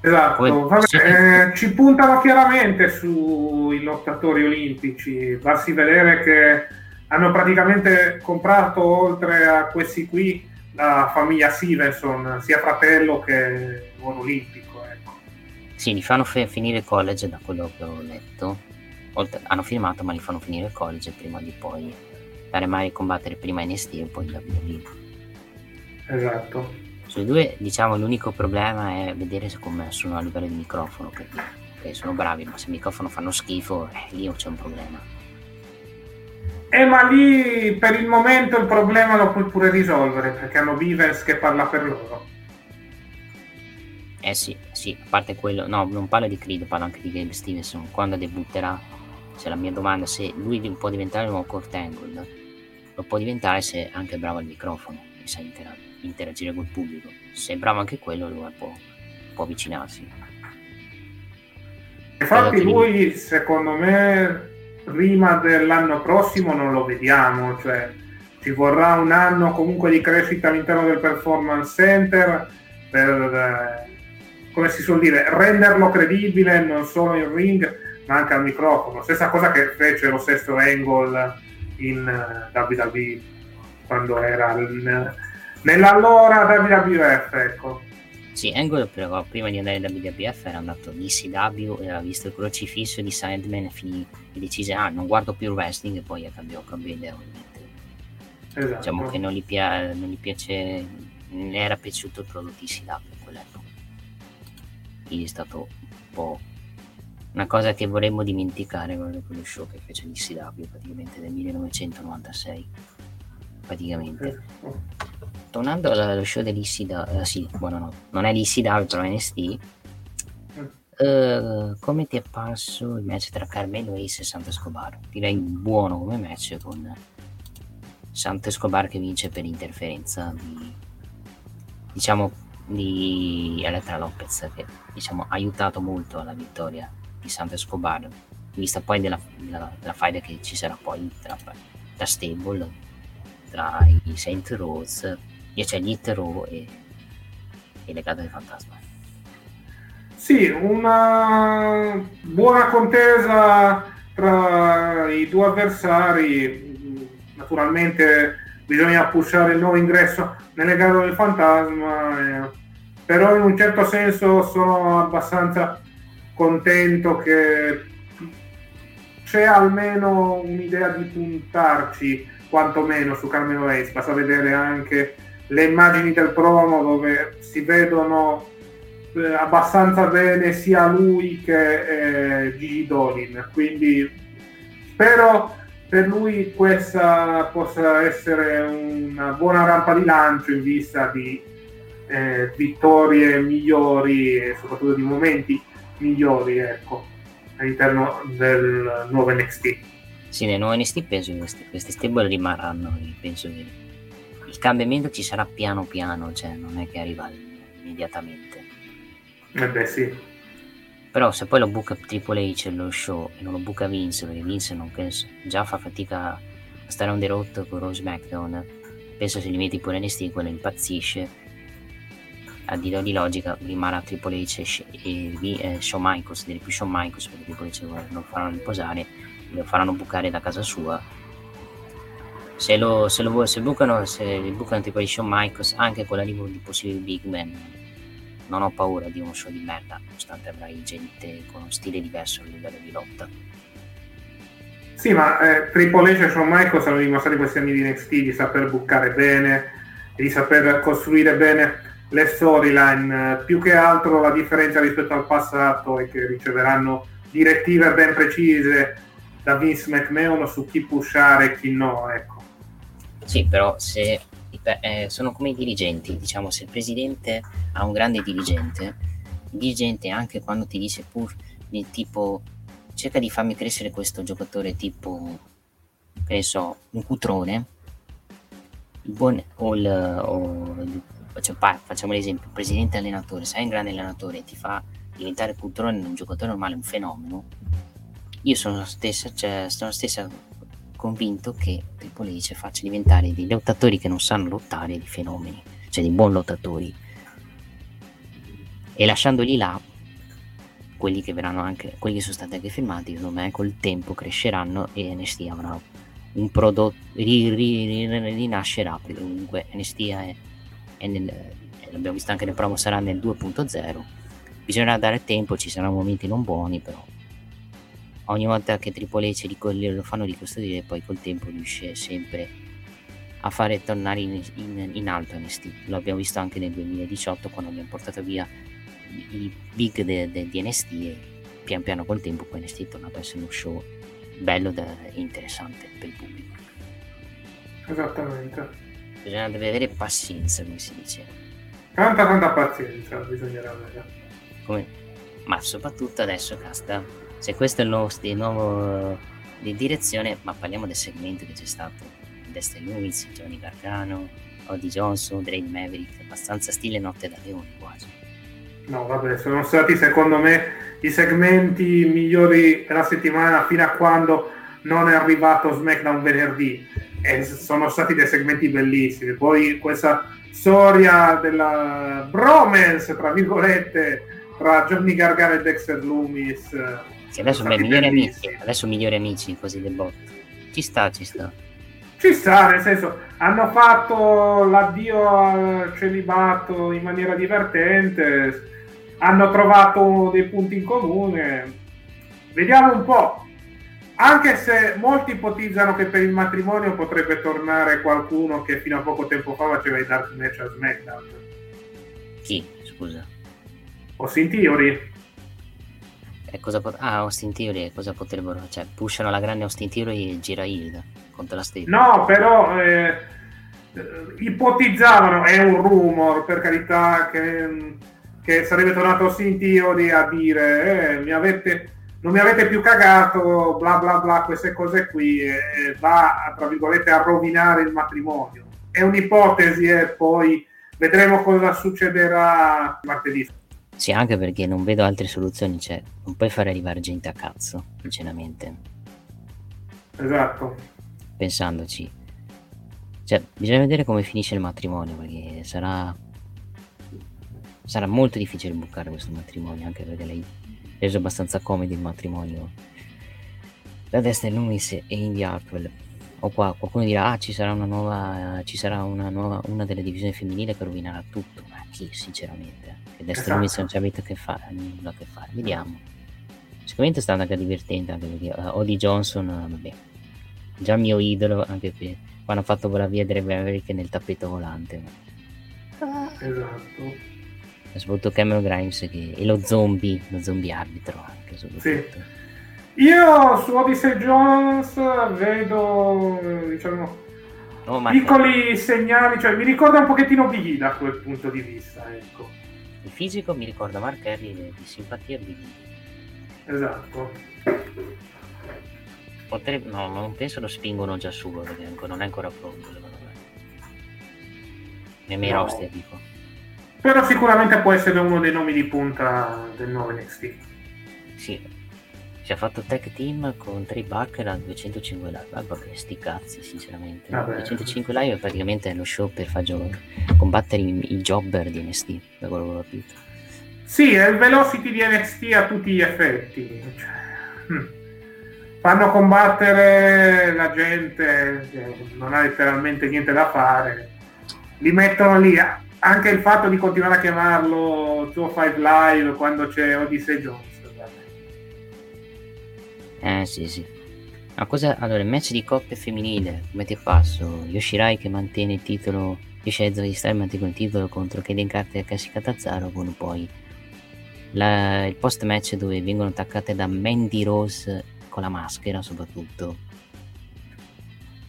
Esatto, vabbè, sì. eh, ci puntano chiaramente sui lottatori olimpici, basti vedere che hanno praticamente comprato, oltre a questi qui, la famiglia Stevenson, sia fratello che buon olimpico, ecco. Sì, li fanno fe- finire il college, da quello che ho letto, oltre, hanno firmato, ma li fanno finire il college prima di poi dare mai a combattere prima in N X T e poi in W W E. Esatto. Sui due, diciamo, l'unico problema è vedere come sono a livello di microfono, perché okay, sono bravi, ma se il microfono fanno schifo, eh, lì c'è un problema. Eh, ma lì per il momento il problema lo puoi pure risolvere, perché hanno Bivens che parla per loro. Eh sì, sì, a parte quello, no, non parlo di Creed, parlo anche di Gabe Stevenson, quando debutterà, se la mia domanda, se lui può diventare il nuovo Kurt Angle, lo può diventare se anche è bravo al microfono, e sa interagire. interagire col pubblico, se è bravo anche quello lui può, può avvicinarsi. Infatti lui lì, secondo me, prima dell'anno prossimo non lo vediamo, cioè ci vorrà un anno comunque di crescita all'interno del Performance Center per, eh, come si suol dire, renderlo credibile non solo in ring ma anche al microfono, stessa cosa che fece lo stesso Angle in uh, W W E quando era in, uh, nell'allora W W F, ecco. Sì, Angle però prima di andare da W W F era andato in E C W e aveva visto il crocifisso di Sandman e, finì, e decise, ah, non guardo più il wrestling, e poi cambiò, cambiò idea. Esatto. Diciamo che non gli, pia- non gli piace, non era piaciuto il prodotto E C W in quell'epoca. Quindi è stato un po' una cosa che vorremmo dimenticare con quello show che fece l'E C W praticamente del millenovecentonovantasei. Praticamente. Esatto. Tornando allo show dell'I C W, eh, sì, buonanotte, non è l'I C W però N X T, Uh, come ti è apparso il match tra Carmelo Hayes e Santos Escobar? Direi buono come match, con Santos Escobar che vince per interferenza di, diciamo, di Elettra Lopez, che diciamo ha aiutato molto alla vittoria di Santos Escobar, vista poi della, della, della faida che ci sarà poi tra, tra Stable, tra i Saint Rose, cioè gli Itero e, e Legato del Fantasma. Sì, una buona contesa tra i due avversari. Naturalmente bisogna pushare il nuovo ingresso nel Legato del Fantasma, eh. Però in un certo senso sono abbastanza contento che c'è almeno un'idea di puntarci quantomeno su Carmelo Hayes. Basta vedere anche le immagini del promo dove si vedono abbastanza bene sia lui che eh, Gigi Dolin, quindi spero per lui questa possa essere una buona rampa di lancio in vista di eh, vittorie migliori e soprattutto di momenti migliori, ecco, all'interno del nuovo N X T. Sì, nel nuovo N X T penso che questi, questi stable rimarranno, penso che il cambiamento ci sarà piano piano, cioè non è che arriva immediatamente. Eh beh, sì. Però se poi lo buca Triple H lo show e non lo buca Vince, perché Vince non penso, già fa fatica a stare on the road con Raw SmackDown, penso se li metti pure N X T quello impazzisce. A dire di logica rimarrà Triple H e, e eh, Shawn Michaels, direi più Shawn Michaels, perché Triple H lo faranno riposare, lo faranno bucare da casa sua. Se lo, se lo se bucano, se bucano Triple H e Shawn Michaels, anche con l'arrivo di possibili big man, non ho paura di uno show di merda, nonostante avrai gente con uno stile diverso a livello di lotta. Sì, ma eh, Triple H e Shawn Michaels hanno dimostrato questi anni di N X T di saper buccare bene, di saper costruire bene le storyline. Più che altro la differenza rispetto al passato è che riceveranno direttive ben precise da Vince McMahon su chi pushare e chi no, ecco. Sì, però se... Eh, sono come i dirigenti, diciamo, se il presidente ha un grande dirigente, il dirigente anche quando ti dice pur del tipo cerca di farmi crescere questo giocatore tipo, che ne so, un cutrone, il buon, o, il, o cioè, facciamo l'esempio, il presidente allenatore, se hai un grande allenatore ti fa diventare cutrone, un giocatore normale, un fenomeno, io sono stessa, cioè, sono stessa convinto che Triple H faccia diventare dei lottatori che non sanno lottare dei fenomeni, cioè dei buoni lottatori, e lasciandoli là quelli che verranno anche quelli che sono stati anche filmati, secondo me col tempo cresceranno e N X T avrà un prodotto, rinascerà, perché comunque N X T è, è nel, l'abbiamo visto anche nel promo, sarà nel due punto zero, bisognerà dare tempo, ci saranno momenti non buoni, però ogni volta che Triple H lo fanno ricostruire, poi col tempo riesce sempre a fare tornare in, in, in alto N X T. Lo abbiamo visto anche nel duemiladiciotto quando abbiamo portato via i big de, de, di N X T, e pian piano col tempo poi N X T è tornato a essere uno show bello e interessante per il pubblico. Esattamente. Bisogna avere pazienza, come si dice. Tanta tanta pazienza bisognerà avere. Come? Ma soprattutto adesso casta. Se questo è il nuovo, il nuovo di direzione, ma parliamo del segmento che c'è stato, Dexter Lumis, Johnny Gargano, Cody Johnson, Drake Maverick, abbastanza stile Notte da Leone quasi. No vabbè, sono stati secondo me i segmenti migliori della settimana fino a quando non è arrivato SmackDown venerdì, e sono stati dei segmenti bellissimi. Poi questa storia della bromance, tra virgolette, tra Johnny Gargano e Dexter Lumis, che adesso beh, migliori amici, adesso migliori amici così del botto. Ci sta, ci sta. Ci sta, nel senso, hanno fatto l'addio al celibato in maniera divertente, hanno trovato dei punti in comune. Vediamo un po'. Anche se molti ipotizzano che per il matrimonio potrebbe tornare qualcuno che fino a poco tempo fa faceva i dark match a SmackDown. Chi? Scusa. Austin Theory. Cosa pot- ah, Austin Theory, cosa potrebbero, cioè pushano la grande Austin Theory e gira Hilda contro la Stella. No, però eh, ipotizzavano, è un rumor per carità, che che sarebbe tornato Austin Theory a dire eh, mi avete, non mi avete più cagato, bla bla bla, queste cose qui, e, e va, tra virgolette, a rovinare il matrimonio. È un'ipotesi e eh, poi vedremo cosa succederà martedì. Sì, anche perché non vedo altre soluzioni, cioè non puoi fare arrivare gente a cazzo, sinceramente. Esatto. Pensandoci. Cioè, bisogna vedere come finisce il matrimonio, perché sarà... sarà molto difficile bucare questo matrimonio, anche perché lei ha reso abbastanza comodo il matrimonio. Da destra è Nunes e Indy Hartwell. O qua qualcuno dirà, ah, ci sarà una nuova, ci sarà una nuova, una delle divisioni femminili che rovinerà tutto. Ma chi, sinceramente? Che destra Nunes non c'è niente a che fare, nulla a che fare. Vediamo. Sicuramente è stata anche divertente, anche perché uh, Holly Johnson, uh, vabbè, già mio idolo, anche qui, quando ha fatto quella via delle Maverick nel tappeto volante. Ah. Esatto. Soprattutto Cameron Grimes che... e lo zombie, lo zombie arbitro anche. Sì. Io su Odyssey Jones vedo, diciamo, oh, piccoli te. segnali, cioè mi ricorda un pochettino Big E da quel punto di vista, ecco. Il fisico mi ricorda Mark Henry di simpatia Big E. Esatto. Potrebbe... no, non penso lo spingono già su, perché non è ancora pronto secondo me. Nei miei no. roster, dico. Però sicuramente può essere uno dei nomi di punta del nuovo N X T. Sì, ci ha fatto tag team con Trey Barker a duecentocinque live. Vabbè, che sti cazzi, sinceramente. Vabbè. duecentocinque live è praticamente lo show per far gio- combattere i jobber di N X T, da quello che ho capito. Sì, è il velocity di N X T a tutti gli effetti. Cioè, hm. Fanno combattere la gente che non ha letteralmente niente da fare. Li mettono lì a... anche il fatto di continuare a chiamarlo duecentocinque Live quando c'è Odyssey Jones. Eh sì sì. Ma cosa, allora il match di coppia femminile, come ti passo? Yoshirai che mantiene il titolo, Yoshirai Zavistar mantiene il titolo contro Kaden Carter e Cassie Catanzaro, con poi la, il post match dove vengono attaccate da Mandy Rose con la maschera soprattutto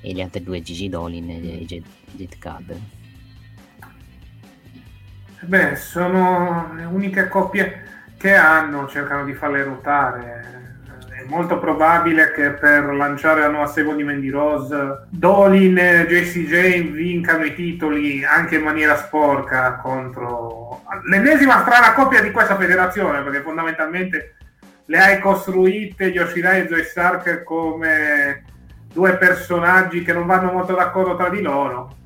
e le altre due, Gigi Dolin e Jet, Jet Cab. Beh, sono le uniche coppie che hanno, cercano di farle ruotare. È molto probabile che per lanciare la nuova seconda di Mandy Rose, Dolin e J C J vincano i titoli anche in maniera sporca contro l'ennesima strana coppia di questa federazione, perché fondamentalmente le hai costruite Yoshirai e Zoe Stark come due personaggi che non vanno molto d'accordo tra di loro.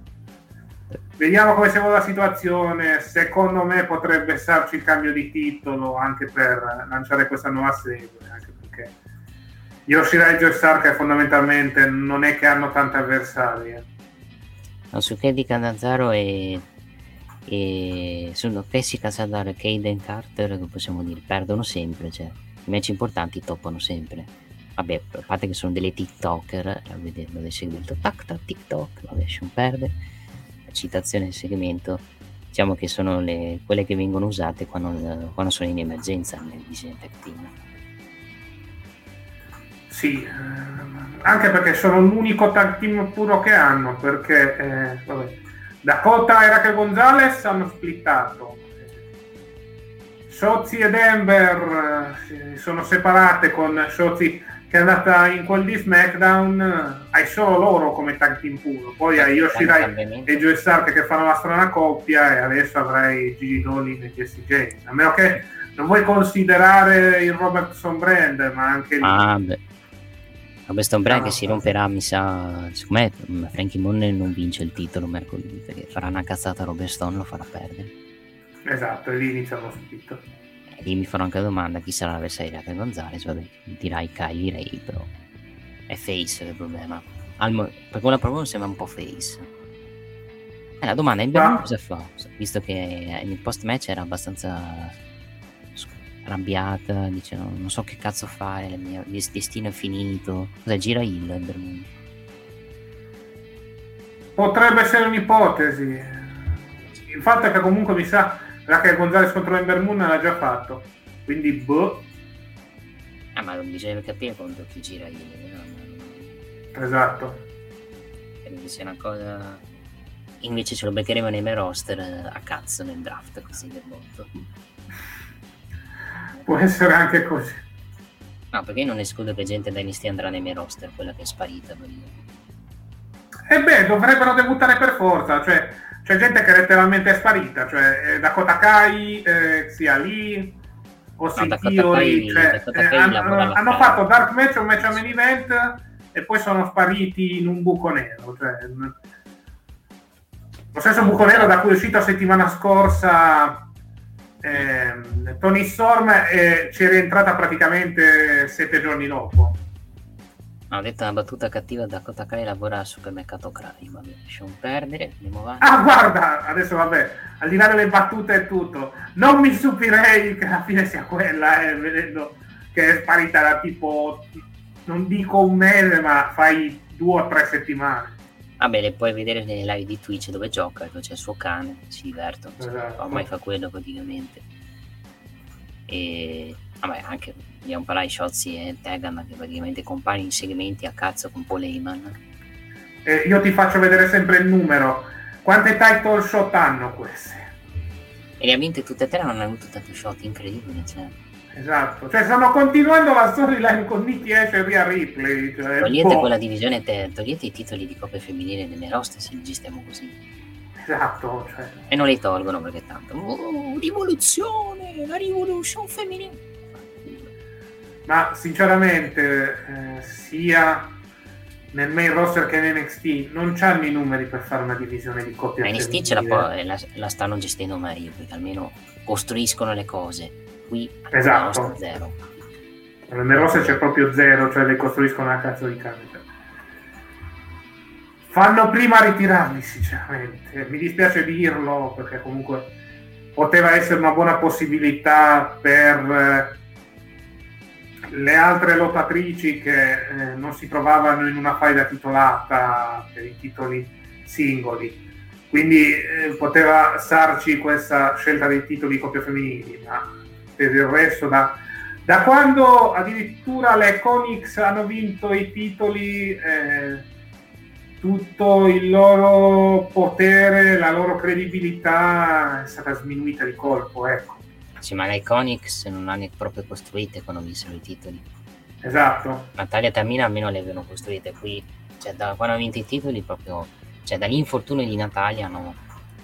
Vediamo come siamo la situazione. Secondo me potrebbe starci il cambio di titolo anche per lanciare questa nuova serie, anche perché Yoshirai e Joe Stark fondamentalmente non è che hanno tante avversarie. No, su Kaden Catanzaro e, e sono Cassie Catanzaro e Kaden Carter, che possiamo dire perdono sempre, cioè i match importanti toppano sempre. Vabbè, a parte che sono delle TikToker, l'avete seguito, tac tac TikTok, vabbè, non perde. Citazione del segmento, diciamo che sono le, quelle che vengono usate quando, quando sono in emergenza nel disinfettino. Sì, anche perché sono l'unico tag team puro che hanno, perché eh, vabbè, Dakota e Raquel Gonzalez hanno splittato, Shotzi e Denver eh, sono separate, con Shotzi che è andata in quel di SmackDown. Hai solo loro come tag team puro, poi hai Yoshirai e Joe Stark che fanno la strana coppia, e adesso avrai Gigi Dolin e Jesse James, a meno che non vuoi considerare il Robertson Brand, ma anche ah, lì Robertson Brand ah, che si romperà, mi sa. Siccome Frankie Monne non vince il titolo mercoledì, perché farà una cazzata, Robertson lo farà perdere. Esatto, e lì inizia lo split. E mi farò anche la domanda, chi sarà l'avversario di Gonzalez? Vabbè, dirai Kylie Ray, però è face il problema. Almo- per quella prova sembra un po' face. E eh, la domanda è in bianco, cosa fa? Visto che nel post match era abbastanza arrabbiata, dice non so che cazzo fare, il mio destino è finito. Cosa gira il Bermuda? Potrebbe essere un'ipotesi. Il fatto è che comunque mi sa... Raquel Gonzalez contro Ember Moon l'ha già fatto, quindi boh. Ah, ma non bisogna capire contro chi gira io, no? Esatto. Quindi se una cosa... invece ce lo beccheremo nei miei roster a cazzo nel draft, così del botto. Può essere anche così. No, perché non escludo che gente Dynasty andrà nei miei roster, quella che è sparita. E beh, dovrebbero debuttare per forza, cioè c'è gente che letteralmente è sparita, cioè eh, Dakota Kai, eh, Xia Lee, Austin Theory, cioè, eh, hanno, hanno fatto dark match, un match a main event e poi sono spariti in un buco nero, cioè, lo stesso buco nero da cui è uscito settimana scorsa eh, Tony Storm, e ci è rientrata praticamente sette giorni dopo. Ha detto una battuta cattiva, Dakota Kai lavora al supermercato Cry, vabbè, lasciamo perdere, andiamo avanti. Ah, guarda, adesso vabbè, al di là delle battute e tutto, non mi stupirei che alla fine sia quella, eh, vedendo che è sparita da tipo, non dico un mese, ma fai due o tre settimane. Ah, bene, puoi vedere nelle live di Twitch dove gioca, dove c'è il suo cane, si divertono, esatto. Ormai fa quello praticamente. E... vabbè, ah, anche abbiamo parlato di Sciozzi e Tegan che praticamente compare in segmenti a cazzo con Paul Heyman. Eh, io ti faccio vedere sempre il numero, quante title shot hanno queste? E le ha vinte tutte e tre, non hanno avuto tanti shot, incredibile, cioè. Esatto, cioè stanno continuando la storyline con Nikki Ash e Rhea Ripley, cioè, togliete boh. Quella divisione, te, togliete i titoli di coppia femminile nelle roste se ci stiamo così. Esatto, cioè. E non li tolgono perché tanto oh, rivoluzione, la rivoluzione femminile. Ma sinceramente eh, sia nel main roster che in N X T non c'hanno i numeri per fare una divisione di coppia. Ma N X T ce la, può, la, la stanno gestendo meglio, perché almeno costruiscono le cose. Qui esatto. Nel roster zero. Allora, nel roster c'è proprio zero, cioè le costruiscono a cazzo di carte. Fanno prima a ritirarli, sinceramente. Mi dispiace dirlo, perché comunque poteva essere una buona possibilità per... Eh, le altre lottatrici che eh, non si trovavano in una faida titolata per i titoli singoli, quindi eh, poteva starci questa scelta dei titoli coppia femminili, ma per il resto da, da quando addirittura le Comics hanno vinto i titoli eh, tutto il loro potere, la loro credibilità è stata sminuita di colpo, ecco. Sì, ma le Iconics non hanno proprio costruite quando vinsero i titoli. Esatto. Natalia e Tamina almeno le avevano costruite qui, cioè da quando hanno vinto i titoli proprio, cioè dall'infortunio di Natalia hanno,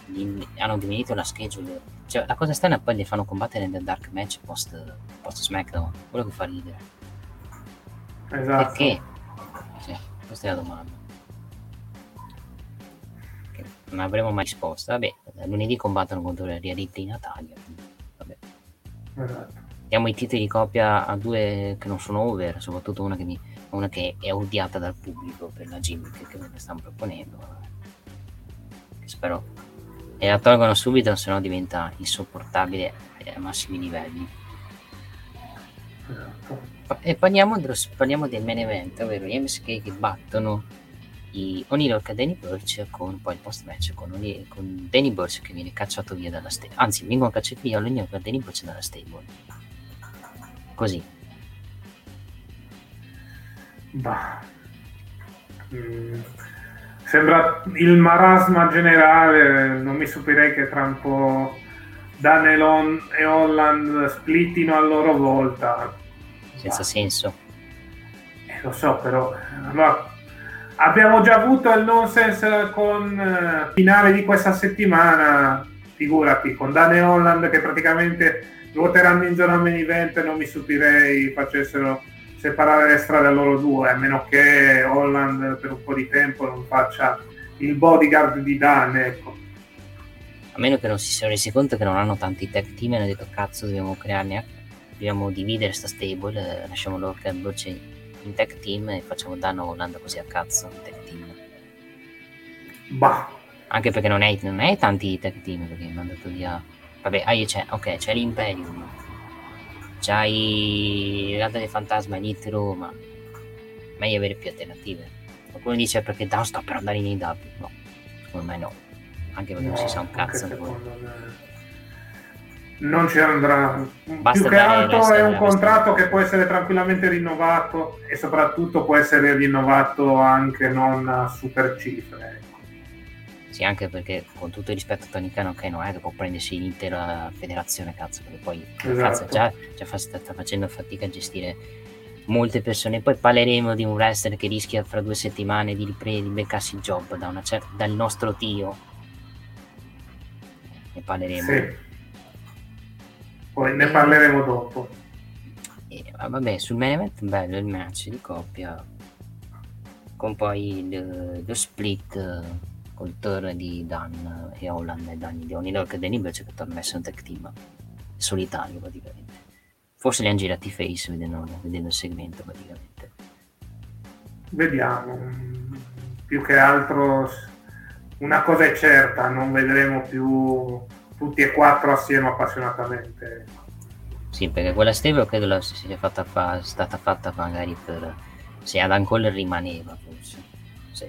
gli, hanno diminuito la schedule. Cioè la cosa strana, poi le fanno combattere nel dark match post, post SmackDown, quello che fa ridere. Esatto. Perché? Cioè, questa è la domanda. Che non avremo mai risposta. Vabbè, lunedì combattono contro la Rhea Ripley e Natalia. Esatto. Diamo i titoli di coppia a due che non sono over, soprattutto una che, mi, una che è odiata dal pubblico per la gimmick che me ne stanno proponendo, che spero e la tolgono subito, sennò diventa insopportabile ai massimi livelli. Esatto. E parliamo, parliamo del main event, ovvero gli M S K che battono i O'Neal e Danny Burch, con poi il post match con, O'Neal, con Danny Burch che viene cacciato via dalla stable, anzi vengono cacciati via O'Neal e Danny Burch dalla stable, così bah. Mm. Sembra il marasma generale, non mi stupirei che tra un po' Dan e Holland splittino a loro volta senza bah. senso eh, lo so, però allora abbiamo già avuto il nonsense con il finale di questa settimana, figurati, con Dan e Holland che praticamente ruoteranno in zona main event, non mi stupirei facessero separare le strade a loro due, a meno che Holland per un po' di tempo non faccia il bodyguard di Dan, ecco. A meno che non si siano resi conto che non hanno tanti tag team e hanno detto cazzo dobbiamo crearne, dobbiamo dividere sta stable, lasciamo loro che voce in tech team e facciamo danno a Holland così a cazzo in tech team. Bah. Anche perché non hai, non hai tanti tech team, perché mi hanno dato via. Vabbè, ah, c'è, ok, c'è l'Imperium, c'hai l'Alta del Fantasma, Elite Roma, meglio avere più alternative. Qualcuno dice perché Down sta per andare in A E W, no, secondo me no, anche perché no, non si sa un cazzo di quello. Me... non ci andrà. Basta, più che altro è un contratto che può essere tranquillamente rinnovato e soprattutto può essere rinnovato anche non a super cifre, ecco. Sì, anche perché con tutto il rispetto a Tony Khan, ok, non è che può prendersi l'intera federazione, cazzo, perché poi esatto. cazzo, già, già fa, sta, sta facendo fatica a gestire molte persone. Poi parleremo di un wrestler che rischia fra due settimane di, ripre- di beccarsi il job da una cer- dal nostro tio, ne parleremo. Sì. Poi ne parleremo dopo. E, vabbè, sul main event bello il match di coppia, con poi lo, lo split col turno di Dan e Holland e Danny Leoni, loro che Danny invece che torna a essere un tag team solitario praticamente. Forse li hanno girati face vedendo, vedendo il segmento praticamente. Vediamo, più che altro una cosa è certa, non vedremo più tutti e quattro assieme appassionatamente. Sì, perché quella stable credo la sia fatta fa, stata fatta magari per, se Adam Cole rimaneva forse, sì,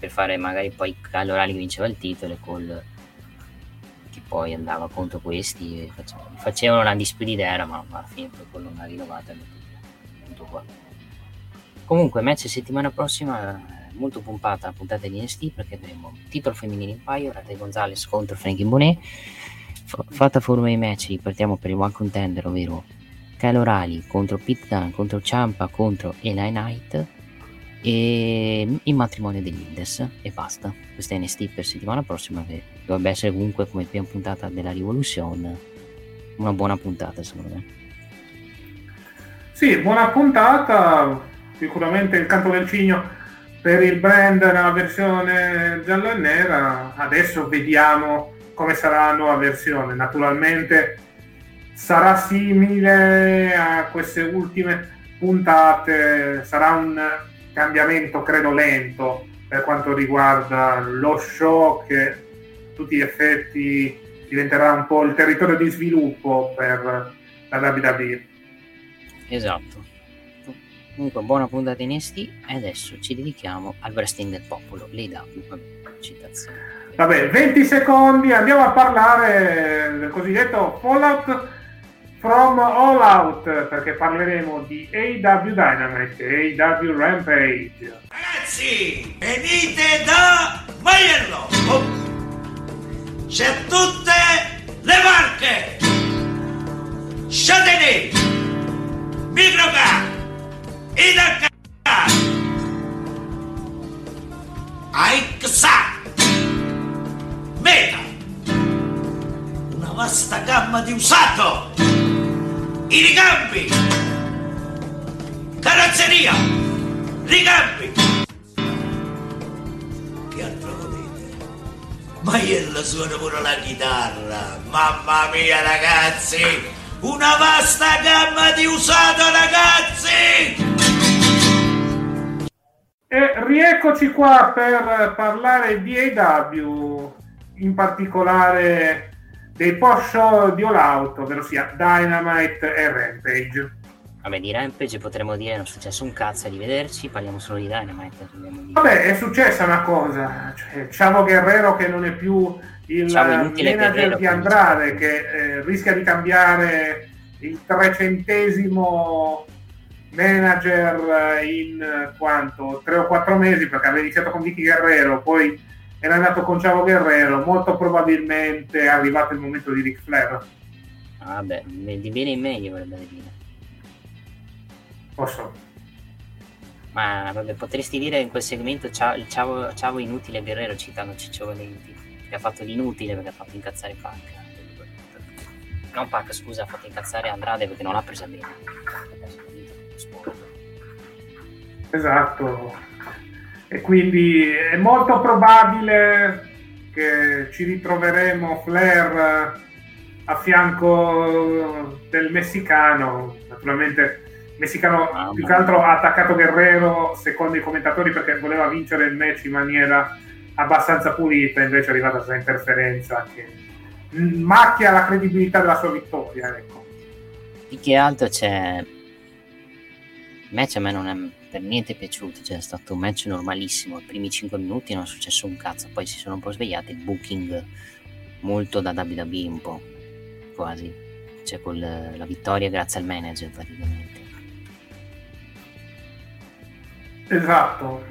per fare magari poi Calorali vinceva il titolo e Cole che poi andava contro questi e facevano, facevano una dispedidera, ma alla fine poi Cole non ha rinnovato tutto qua. Comunque match settimana prossima molto pompata la puntata di N X T, perché avremo titolo femminile in paio, Raquel Gonzalez contro Frankie Bonet. F- fatta forma dei match, ripartiamo per il one contender, ovvero Kyle O'Reilly contro Pete Dunne, contro Ciampa, contro Eli Knight e il matrimonio degli Indes e basta. Questa è N X T per settimana prossima, che dovrebbe essere comunque come prima puntata della Revolution una buona puntata secondo me. Sì, buona puntata sicuramente. Il canto del cigno per il brand nella versione giallo e nera. Adesso vediamo come sarà la nuova versione, naturalmente sarà simile a queste ultime puntate, sarà un cambiamento credo lento per quanto riguarda lo show, che a tutti gli effetti diventerà un po' il territorio di sviluppo per la W W E. Esatto. Comunque buona puntata in N X T e adesso ci dedichiamo al wrestling del popolo, lei dà una citazione. Vabbè, venti secondi, andiamo a parlare del cosiddetto Fallout from All Out, perché parleremo di A E W Dynamite e A E W Rampage. Ragazzi, venite da Maiello, c'è tutte le marche, Châtelet, Microcar e da cazzo Aixa Meta, una vasta gamma di usato, i ricambi, carrozzeria, ricambi, che altro volete? Maiello suona pure la chitarra, mamma mia ragazzi, una vasta gamma di usato ragazzi! E rieccoci qua per parlare di A E W, in particolare dei post-show di All Out, ovvero sia Dynamite e Rampage. Vabbè, di Rampage potremmo dire non è successo un cazzo, a rivederci, parliamo solo di Dynamite. Di... Vabbè, è successa una cosa, cioè, Chavo Guerrero che non è più... il manager di Andrade, che eh, rischia di cambiare il trecentesimo manager in quanto tre o quattro mesi, perché aveva iniziato con Vicky Guerrero, poi era andato con Chavo Guerrero, molto probabilmente è arrivato il momento di Ric Flair. Ah beh, di bene in meglio vorrebbe dire. Posso? Ma vabbè, potresti dire in quel segmento Chavo, Chavo, Chavo inutile Guerrero, citando Ciccio Valenti, che ha fatto l'inutile perché ha fatto incazzare Punk, non Punk scusa, ha fatto incazzare Andrade perché non l'ha presa bene. Esatto, e quindi è molto probabile che ci ritroveremo Flair a fianco del messicano, naturalmente il messicano ah, più che altro ha attaccato Guerrero secondo i commentatori perché voleva vincere il match in maniera abbastanza pulita, invece è arrivata questa interferenza che macchia la credibilità della sua vittoria, ecco. Più che altro c'è il match, a me non è per niente piaciuto, cioè è stato un match normalissimo, i primi cinque minuti non è successo un cazzo, poi si sono un po' svegliati, il booking molto da W W E un po' quasi, cioè con la vittoria grazie al manager praticamente. Esatto,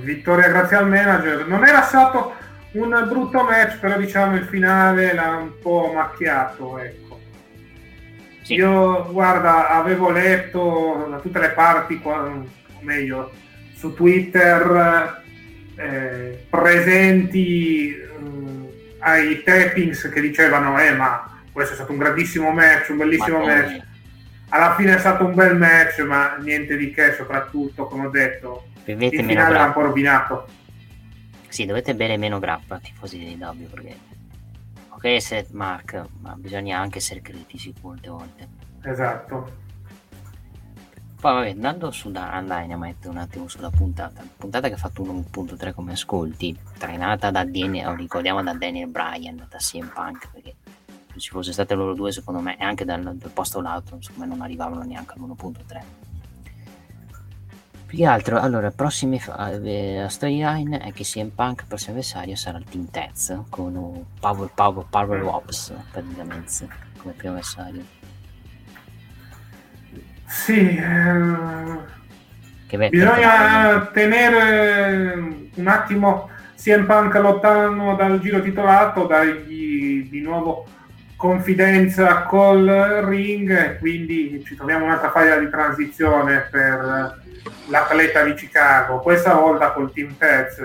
vittoria grazie al manager. Non era stato un brutto match, però diciamo il finale l'ha un po' macchiato, ecco. Sì. Io, guarda, avevo letto da tutte le parti, o meglio, su Twitter, eh, presenti eh, ai tapings che dicevano eh ma questo è stato un grandissimo match, un bellissimo ma match. Alla fine è stato un bel match, ma niente di che, soprattutto, come ho detto, bevete il finale era un po' rovinato. Sì, dovete bere meno grappa, tifosi dei W, perché ok, set mark, ma bisogna anche essere critici molte volte. Esatto. Poi vabbè, andando su da Dynamite un attimo sulla puntata, puntata che ha fatto uno virgola tre come ascolti, trainata da Daniel, ricordiamo da Daniel Bryan, da C M Punk, perché se ci fosse state loro due secondo me, e anche dal, dal posto lato, insomma, non arrivavano neanche all'uno virgola tre. Più che altro, allora, prossime fa- eh, storyline è che C M Punk il prossimo avversario sarà il Team Taz con un Power Power Power Ops praticamente come primo avversario. Sì, eh, che beh, bisogna tenere un attimo C M Punk lontano dal giro titolato, dargli di nuovo confidenza col ring, quindi ci troviamo un'altra fase di transizione per l'atleta di Chicago, questa volta col Team Taz.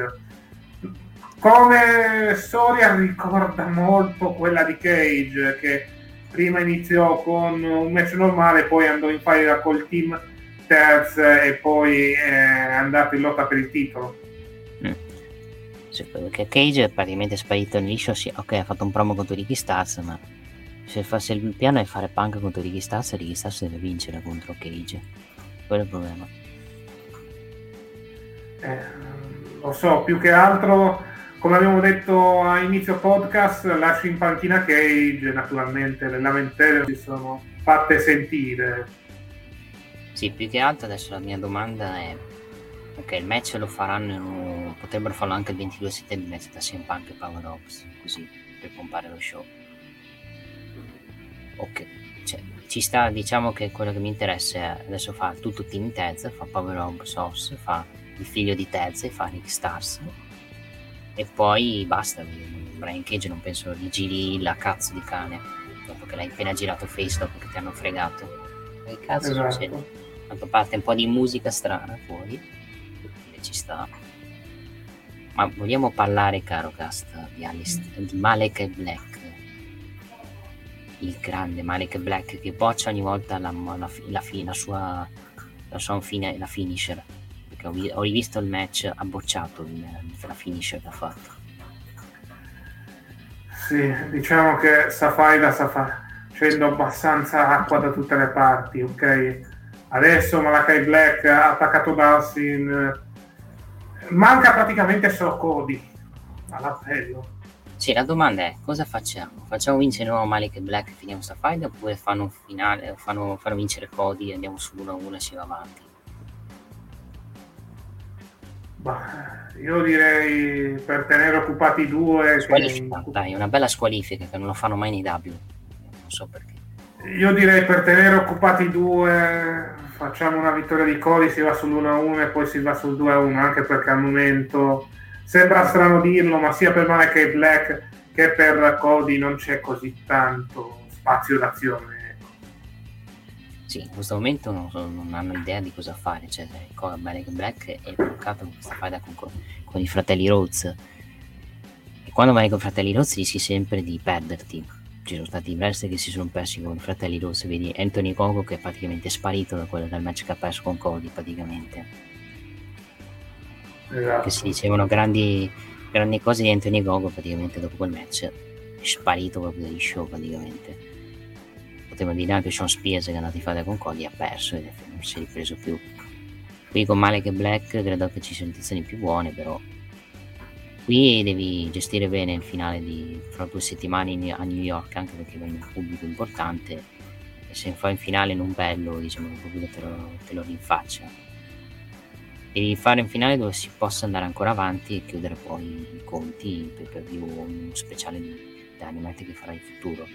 Come storia ricorda molto quella di Cage, che prima iniziò con un match normale, poi andò in faida col Team Taz e poi è andato in lotta per il titolo. Perché Cage è praticamente sparito liscio, sì, ok, ha fatto un promo contro Ricky Starks, ma se, fa, se il piano è fare Punk contro Ricky Starks, Ricky Starks deve vincere contro Cage, quello è il problema. Eh, lo so, più che altro, come abbiamo detto a inizio podcast, lascio in panchina Cage, naturalmente le lamentele si sono fatte sentire. Sì, più che altro adesso la mia domanda è ok, il match lo faranno, potrebbero farlo anche il ventidue settembre, il match da C M Punk e Power Ops, così, per pompare lo show. Ok, cioè, ci sta, diciamo che quello che mi interessa è, adesso fa tutto Team Taz, fa Power Ops, Ops, fa il figlio di Taz e fa Rick Stars, e poi basta, Brian Cage non penso gli giri la cazzo di cane, dopo che l'hai appena girato face, dopo che ti hanno fregato. Che cazzo esatto. Succede? Tanto parte un po' di musica strana fuori. Ci sta, ma vogliamo parlare, caro cast, di, Alist- di Malek Black, il grande Malek Black che boccia ogni volta la, la, la, la sua, la sua fine, la finisher, perché ho, ho rivisto il match, ha bocciato il, la finisher che ha fatto. Sì, diciamo che sta faida sta facendo abbastanza acqua da tutte le parti, ok? Adesso Malakai Black ha attaccato Dustin, manca praticamente solo Cody all'appello. Sì, la domanda è cosa facciamo? Facciamo vincere nuovo Malik Black e finiamo sta fight, oppure fanno un finale, fanno, fanno vincere Cody e andiamo su uno a uno e si va avanti? Bah, io direi per tenere occupati i due squalifica, che... dai, una bella squalifica che non lo fanno mai nei W, non so perché. Io direi per tenere occupati i due facciamo una vittoria di Cody, si va sull'uno a uno e poi si va sul due a uno, anche perché al momento sembra strano dirlo, ma sia per Malakai Black che per Cody non c'è così tanto spazio d'azione. Sì, in questo momento non, so, non hanno idea di cosa fare, cioè Malakai Black è bloccato in questa faida con, con i fratelli Rhodes, e quando vai con i fratelli Rhodes rischi sempre di perderti. Ci sono stati diversi che si sono persi con i fratelli Rhodes, vedi Anthony Congo che è praticamente sparito da quello del match che ha perso con Cody praticamente, esatto. Che si dicevano grandi, grandi cose di Anthony Congo, praticamente dopo quel match è sparito proprio dagli show praticamente. Potevano dire anche Sean Spears che è andato in faida con Cody, ha perso e non si è ripreso più. Qui con Malek Black credo che ci siano intenzioni più buone, però qui devi gestire bene il finale di fra due settimane in, a New York, anche perché vai in un pubblico importante, e se fai un finale non bello, diciamo, il pubblico te lo, te lo rinfaccia. Devi fare un finale dove si possa andare ancora avanti e chiudere poi i conti per, per più un speciale di Dynamite che farà in futuro.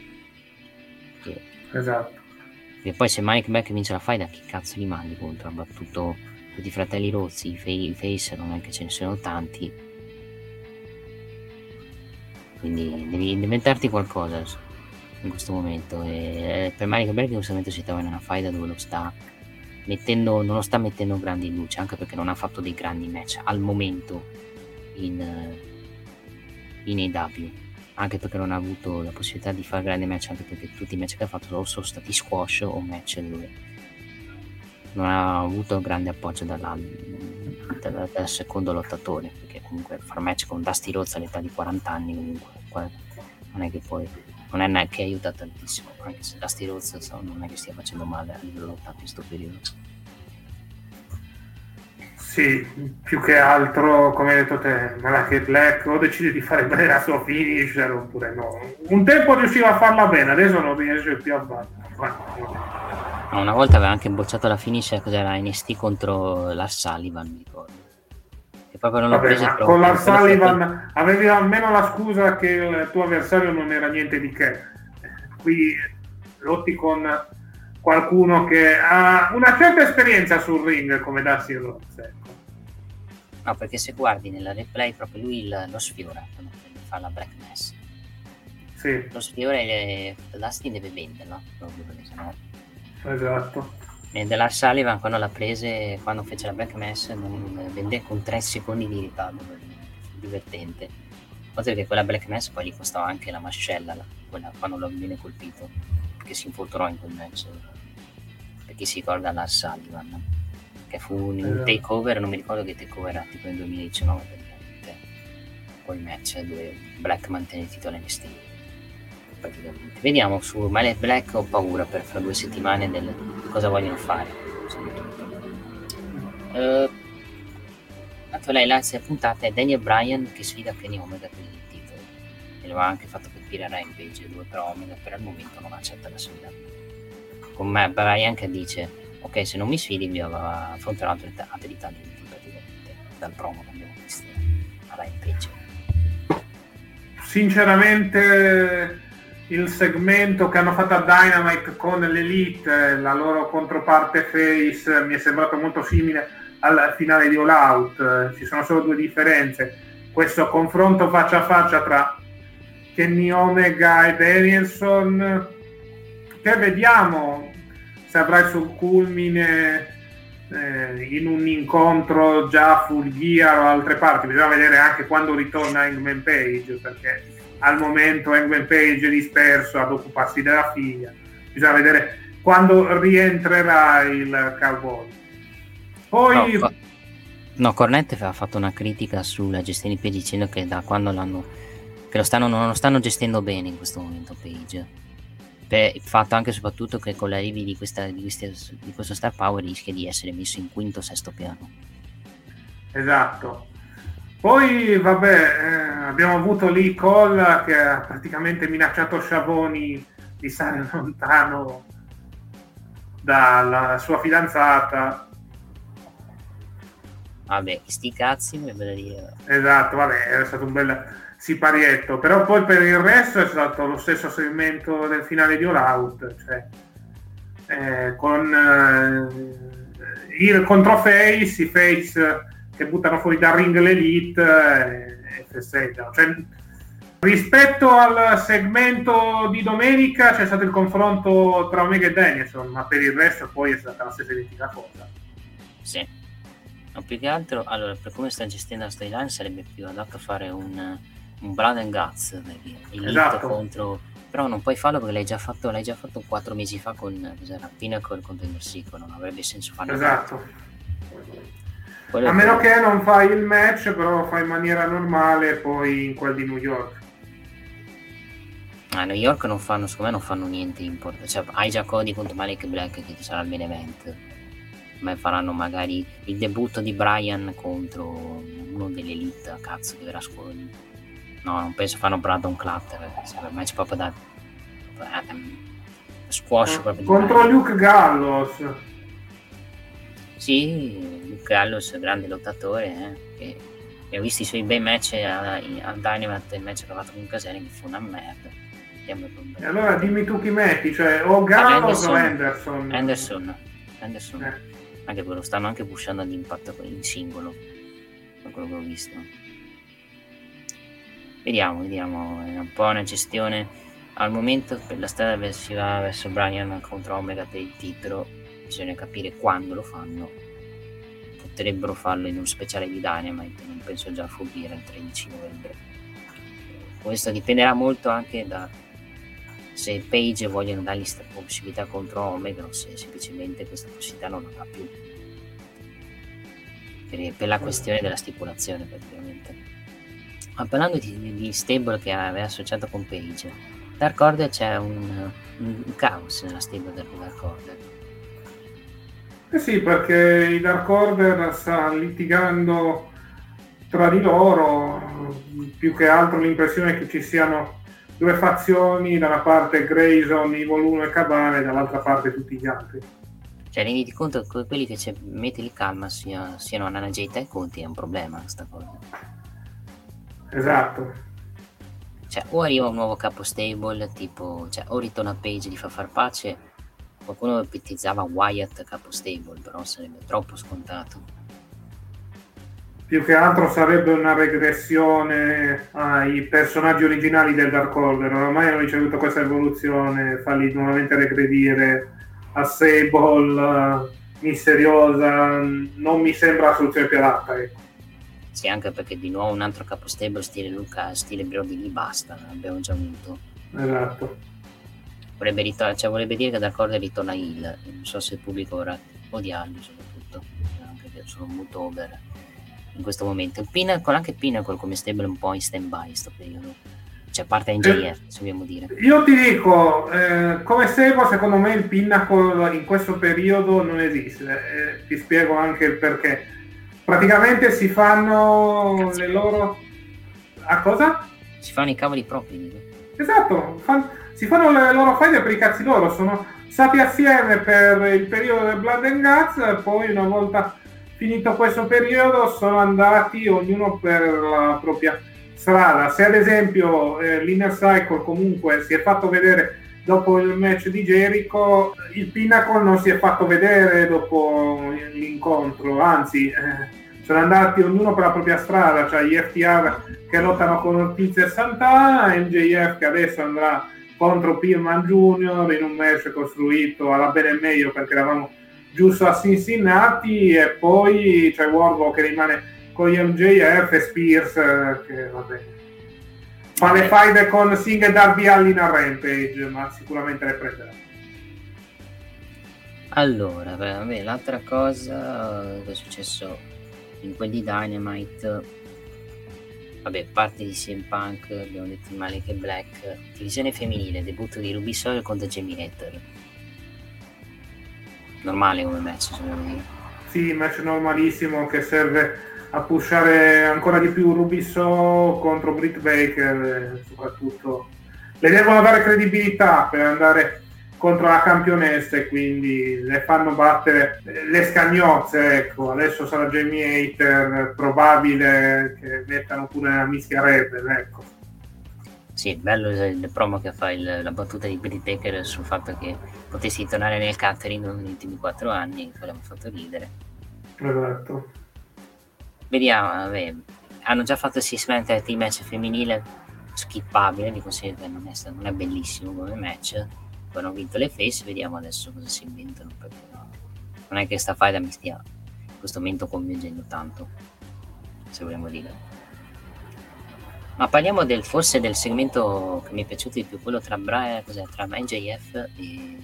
Che, esatto. E poi se Mike Beck vince la faida, che cazzo gli mandi contro? Ha battuto tutti i fratelli Rozzi, i, fe- i face, non è che ce ne siano tanti. quindi devi inventarti qualcosa in questo momento. E per Manico Belli in questo momento si trova in una faida dove lo sta mettendo, non lo sta mettendo grandi in luce, anche perché non ha fatto dei grandi match al momento in, in A E W, anche perché non ha avuto la possibilità di fare grandi match, anche perché tutti i match che ha fatto sono stati squash o match dove non ha avuto grande appoggio dalla, dalla, dal secondo lottatore, perché comunque far match con Dusty Rhodes all'età di quaranta anni comunque non è che poi non è neanche aiuta tantissimo, anche se Dusty Rhodes so, non è che stia facendo male a livello lottato in questo periodo. Sì, più che altro come hai detto te, Malachi Black o decide di fare bene la sua finisher oppure no. Un tempo riusciva a farla bene, adesso non riesce più a farla. Una volta aveva anche bocciato la finisce, cos'era, N S T contro la Sullivan, mi ricordo. E proprio non l'ho Vabbè, presa con la Sullivan stato... avevi almeno la scusa che il tuo avversario non era niente di che. Qui lotti con qualcuno che ha una certa esperienza sul ring come Darcy Rhodes, ecco. No, perché se guardi nella replay proprio lui lo sfiora quando fa la Black Mass. Sì. Lo sfiora e Dustin deve venderla, proprio perché sennò esatto. E della Sullivan quando la prese, quando fece la Black Mass, non vende con tre secondi di ritardo, divertente. Oltre che quella Black Mass poi gli costava anche la mascella, la, quella quando lo viene colpito, che si infortunò in quel match, per chi si ricorda la Sullivan, che fu un, un takeover, non mi ricordo che takeover era, tipo nel duemiladiciannove praticamente, quel match dove Black mantiene il titolo N S T. Praticamente. Vediamo su Male Black, ho paura per fra due settimane del cosa vogliono fare. Uh, tanto lei lancia puntata è Daniel Bryan che sfida Kenny Omega per il titolo e lo ha anche fatto capire a Rampage due, però Omega per il momento non accetta la sfida. Con me Bryan che dice ok, se non mi sfidi mi affronterò l'autorità praticamente dal promo che abbiamo visto a Rampage. Sinceramente il segmento che hanno fatto a Dynamite con l'Elite, la loro controparte face, mi è sembrato molto simile al finale di All Out. Ci sono solo due differenze: questo confronto faccia a faccia tra Kenny Omega e Danielson, che vediamo se avrà il suo culmine eh, in un incontro già Full Gear o altre parti. Bisogna vedere anche quando ritorna Hangman Page, perché al momento Hangman Page è disperso ad occuparsi della figlia. Bisogna vedere quando rientrerà il Cowboy. Poi no, fa... no Cornette ha fatto una critica sulla gestione di Page dicendo che da quando l'hanno che lo stanno non lo stanno gestendo bene in questo momento Page. Per il fatto anche e soprattutto che con l'arrivo di questa di, queste, di questo Star Power rischia di essere messo in quinto o sesto piano. Esatto. Poi vabbè, eh, abbiamo avuto lì Cole che ha praticamente minacciato Sciavoni di stare lontano dalla sua fidanzata. Vabbè, sti cazzi, mi voglio dire. Esatto, vabbè, era stato un bel siparietto. Però poi per il resto è stato lo stesso segmento del finale di All Out, cioè eh, con eh, il controface, i face che buttano fuori dal ring l'Elite e festeggiano. Cioè, rispetto al segmento di domenica c'è stato il confronto tra Omega e Danielson, ma per il resto poi è stata la stessa identica cosa. Sì, ma più che altro, allora, per come sta gestendo la storyline sarebbe più adatto a fare un, un Blood and Guts, Elite esatto. Contro, però non puoi farlo perché l'hai già fatto l'hai già fatto quattro mesi fa con Pinnacle contro il Mersico, non avrebbe senso farlo. Esatto. Quello a meno che... che non fai il match, però lo fai in maniera normale poi in quel di New York. A New York non fanno, secondo me non fanno niente di importante. Cioè, hai già Cody contro Malik Black che sarà il main event, ma faranno magari il debutto di Bryan contro uno dell'Elite, cazzo, che verrà scuoli. No, non penso fanno Brandon Clutter, sarebbe il match proprio da squash proprio contro Luke Gallows. Sì, Luke Gallows, grande lottatore, eh, che ho visto i suoi bei match a, a Dynamite, il match che ha fatto con Casella che fu una merda. E allora dimmi tu chi metti, cioè o Gallows o Anderson? Anderson, Anderson. Eh. Anche quello stanno anche pushando all'impatto in singolo, da quello che ho visto. Vediamo, vediamo, è un po' una gestione. Al momento per la strada si va verso Brian contro Omega per il titolo, bisogna capire quando lo fanno. Potrebbero farlo in uno speciale di Dynamite, non penso già a fuggire il tredici novembre. Questo dipenderà molto anche da se Page vogliono dargli questa possibilità contro Omega, o se semplicemente questa possibilità non la ha più. Per, per la questione della stipulazione praticamente. Ma parlando di, di stable che aveva associato con Page, Dark Order, c'è un, un, un caos nella stable del Dark Order. Eh sì, perché i Dark Order sta litigando tra di loro, più che altro l'impressione è che ci siano due fazioni, da una parte Grayson, Evil uno e Cabale, dall'altra parte tutti gli altri. Cioè rendi conto che quelli che c'è, mette il calma siano, siano Nana Jeta e Conti, è un problema questa cosa. Esatto. Cioè, o arriva un nuovo capo stable, tipo, cioè, o ritorna Page e gli fa far pace. Qualcuno ipnotizzava Wyatt capo stable, però sarebbe troppo scontato. Più che altro sarebbe una regressione ai personaggi originali del Dark Order. Ormai hanno ricevuto questa evoluzione, farli nuovamente regredire a stable misteriosa, non mi sembra la soluzione pirata, ecco. Sì, anche perché di nuovo un altro capostable stile Luca, stile Brody lì basta, abbiamo già avuto. Esatto. Vorrebbe, ritor- cioè, vorrebbe dire che Dark Order ritorna heel, non so se il pubblico vorrà odiarlo soprattutto, anche perché sono molto over in questo momento. Pinnacle, anche Pinnacle come stable un po' in stand-by sto periodo, cioè parte in J F, eh, se vogliamo dire. Io ti dico, eh, come stable secondo me il Pinnacle in questo periodo non esiste, eh, ti spiego anche il perché. Praticamente si fanno Cazzo. le loro... A cosa? Si fanno i cavoli propri. Esatto, fan... si fanno le loro faide per i cazzi loro, sono stati assieme per il periodo del Blood and Guts, poi una volta finito questo periodo sono andati ognuno per la propria strada. Se ad esempio eh, l'Inner Cycle comunque si è fatto vedere dopo il match di Jericho, il Pinnacle non si è fatto vedere dopo l'incontro, anzi eh, sono andati ognuno per la propria strada, cioè gli F T R che lottano con Ortiz e Santana, M J F che adesso andrà contro Pillman Junior in un match costruito alla bene e meglio perché eravamo giusto a Cincinnati, e poi c'è Warlock che rimane con gli M J F e Spears eh, che vabbè fa le faide con Singh e Darby Allin a Rampage, ma sicuramente le prenderà. Allora, vabbè, l'altra cosa che è successo in quel di Dynamite, vabbè, parte di C M Punk, abbiamo detto il male che Black, divisione femminile, debutto di Ruby Soho contro Jamie Hatter. Normale come match, secondo me. Sì, match normalissimo che serve a pushare ancora di più Ruby Soho contro Britt Baker, soprattutto le devono dare credibilità per andare contro la campionessa e quindi le fanno battere le scagnozze, ecco. Adesso sarà Jamie Hatter, probabile che mettano pure la mischia Rebel, ecco. Sì, bello il promo che fa il, la battuta di Britt Baker sul fatto che potessi tornare nel catering negli ultimi quattro anni, che l'hanno fatto ridere. Esatto. Vediamo, vabbè. Hanno già fatto il Six Man Tag Team match femminile, skippabile, di conseguenza non è, non è bellissimo come match. Poi hanno vinto le face, vediamo adesso cosa si inventano, perché non è che sta faida mi stia in questo momento convincendo tanto, se vogliamo dire. Ma parliamo del forse del segmento che mi è piaciuto di più, quello tra Brian, cos'è, tra M J F e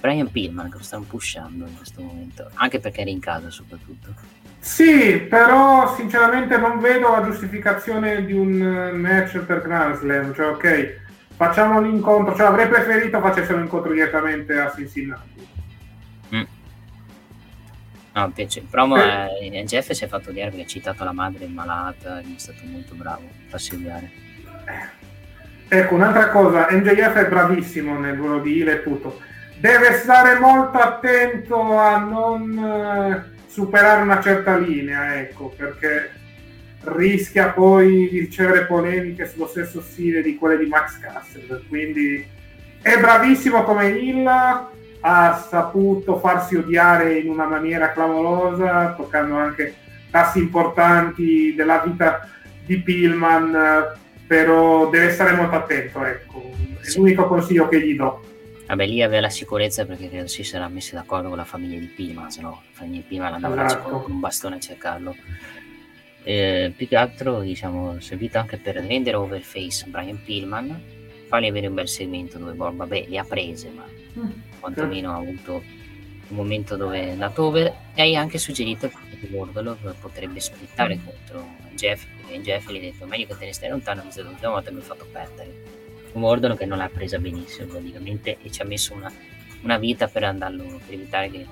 Brian Pillman, che lo stanno pushando in questo momento, anche perché era in casa soprattutto. Sì, però sinceramente non vedo la giustificazione di un match per Grand Slam, cioè ok, facciamo l'incontro, cioè avrei preferito facessero l'incontro direttamente a Cincinnati. Mm. No, piace. Il promo eh. è... Jeff si è fatto dire che ha citato la madre malata, è stato molto bravo a farsi. Ecco, un'altra cosa, M J F è bravissimo nel ruolo di heel e tutto, deve stare molto attento a non... superare una certa linea, ecco, perché rischia poi di ricevere polemiche sullo stesso stile di quelle di Max Caster, quindi è bravissimo come heel, ha saputo farsi odiare in una maniera clamorosa, toccando anche tassi importanti della vita di Pillman, però deve stare molto attento, ecco, è sì. l'unico consiglio che gli do. Vabbè, lì aveva la sicurezza perché credo si sarà messo d'accordo con la famiglia di Pima, se no la famiglia di Pima l'andava esatto. con un bastone a cercarlo. Eh, più che altro, diciamo, servito anche per rendere overface Brian Pillman, fargli avere un bel segmento dove Bob, vabbè, li ha prese, ma mm. quantomeno ha avuto un momento dove è andato over, e hai anche suggerito che Bordelov potrebbe splittare contro Jeff, perché Jeff gli ha detto meglio che te ne stai lontano, mi sono l'ultima volta mi ha fatto perdere. Mordolo che non l'ha presa benissimo praticamente, e ci ha messo una, una vita per andarlo, per evitare che,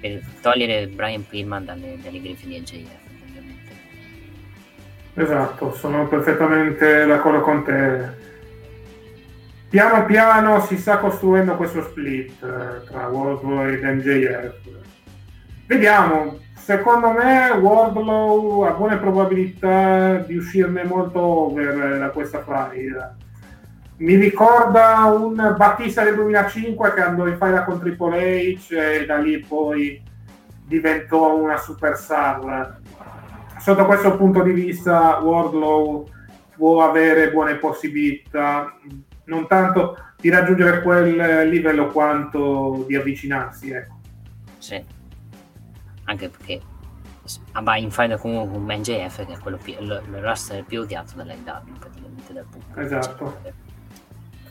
per togliere Brian Pillman dalle, dalle griffe di A J F, ovviamente. Esatto, sono perfettamente d'accordo con te. Piano piano si sta costruendo questo split eh, tra Wardlow ed M J F. Vediamo, secondo me Wardlow ha buone probabilità di uscirne molto over da questa faida. Mi ricorda un Battista del duemilacinque che andò in faida con Triple H e da lì poi diventò una superstar. Sotto questo punto di vista Wardlow può avere buone possibilità, non tanto di raggiungere quel livello quanto di avvicinarsi, ecco. Sì, anche perché va in faida comunque con M J F, che è quello più, il roster più odiato dell'A E W praticamente dal pubblico. Esatto.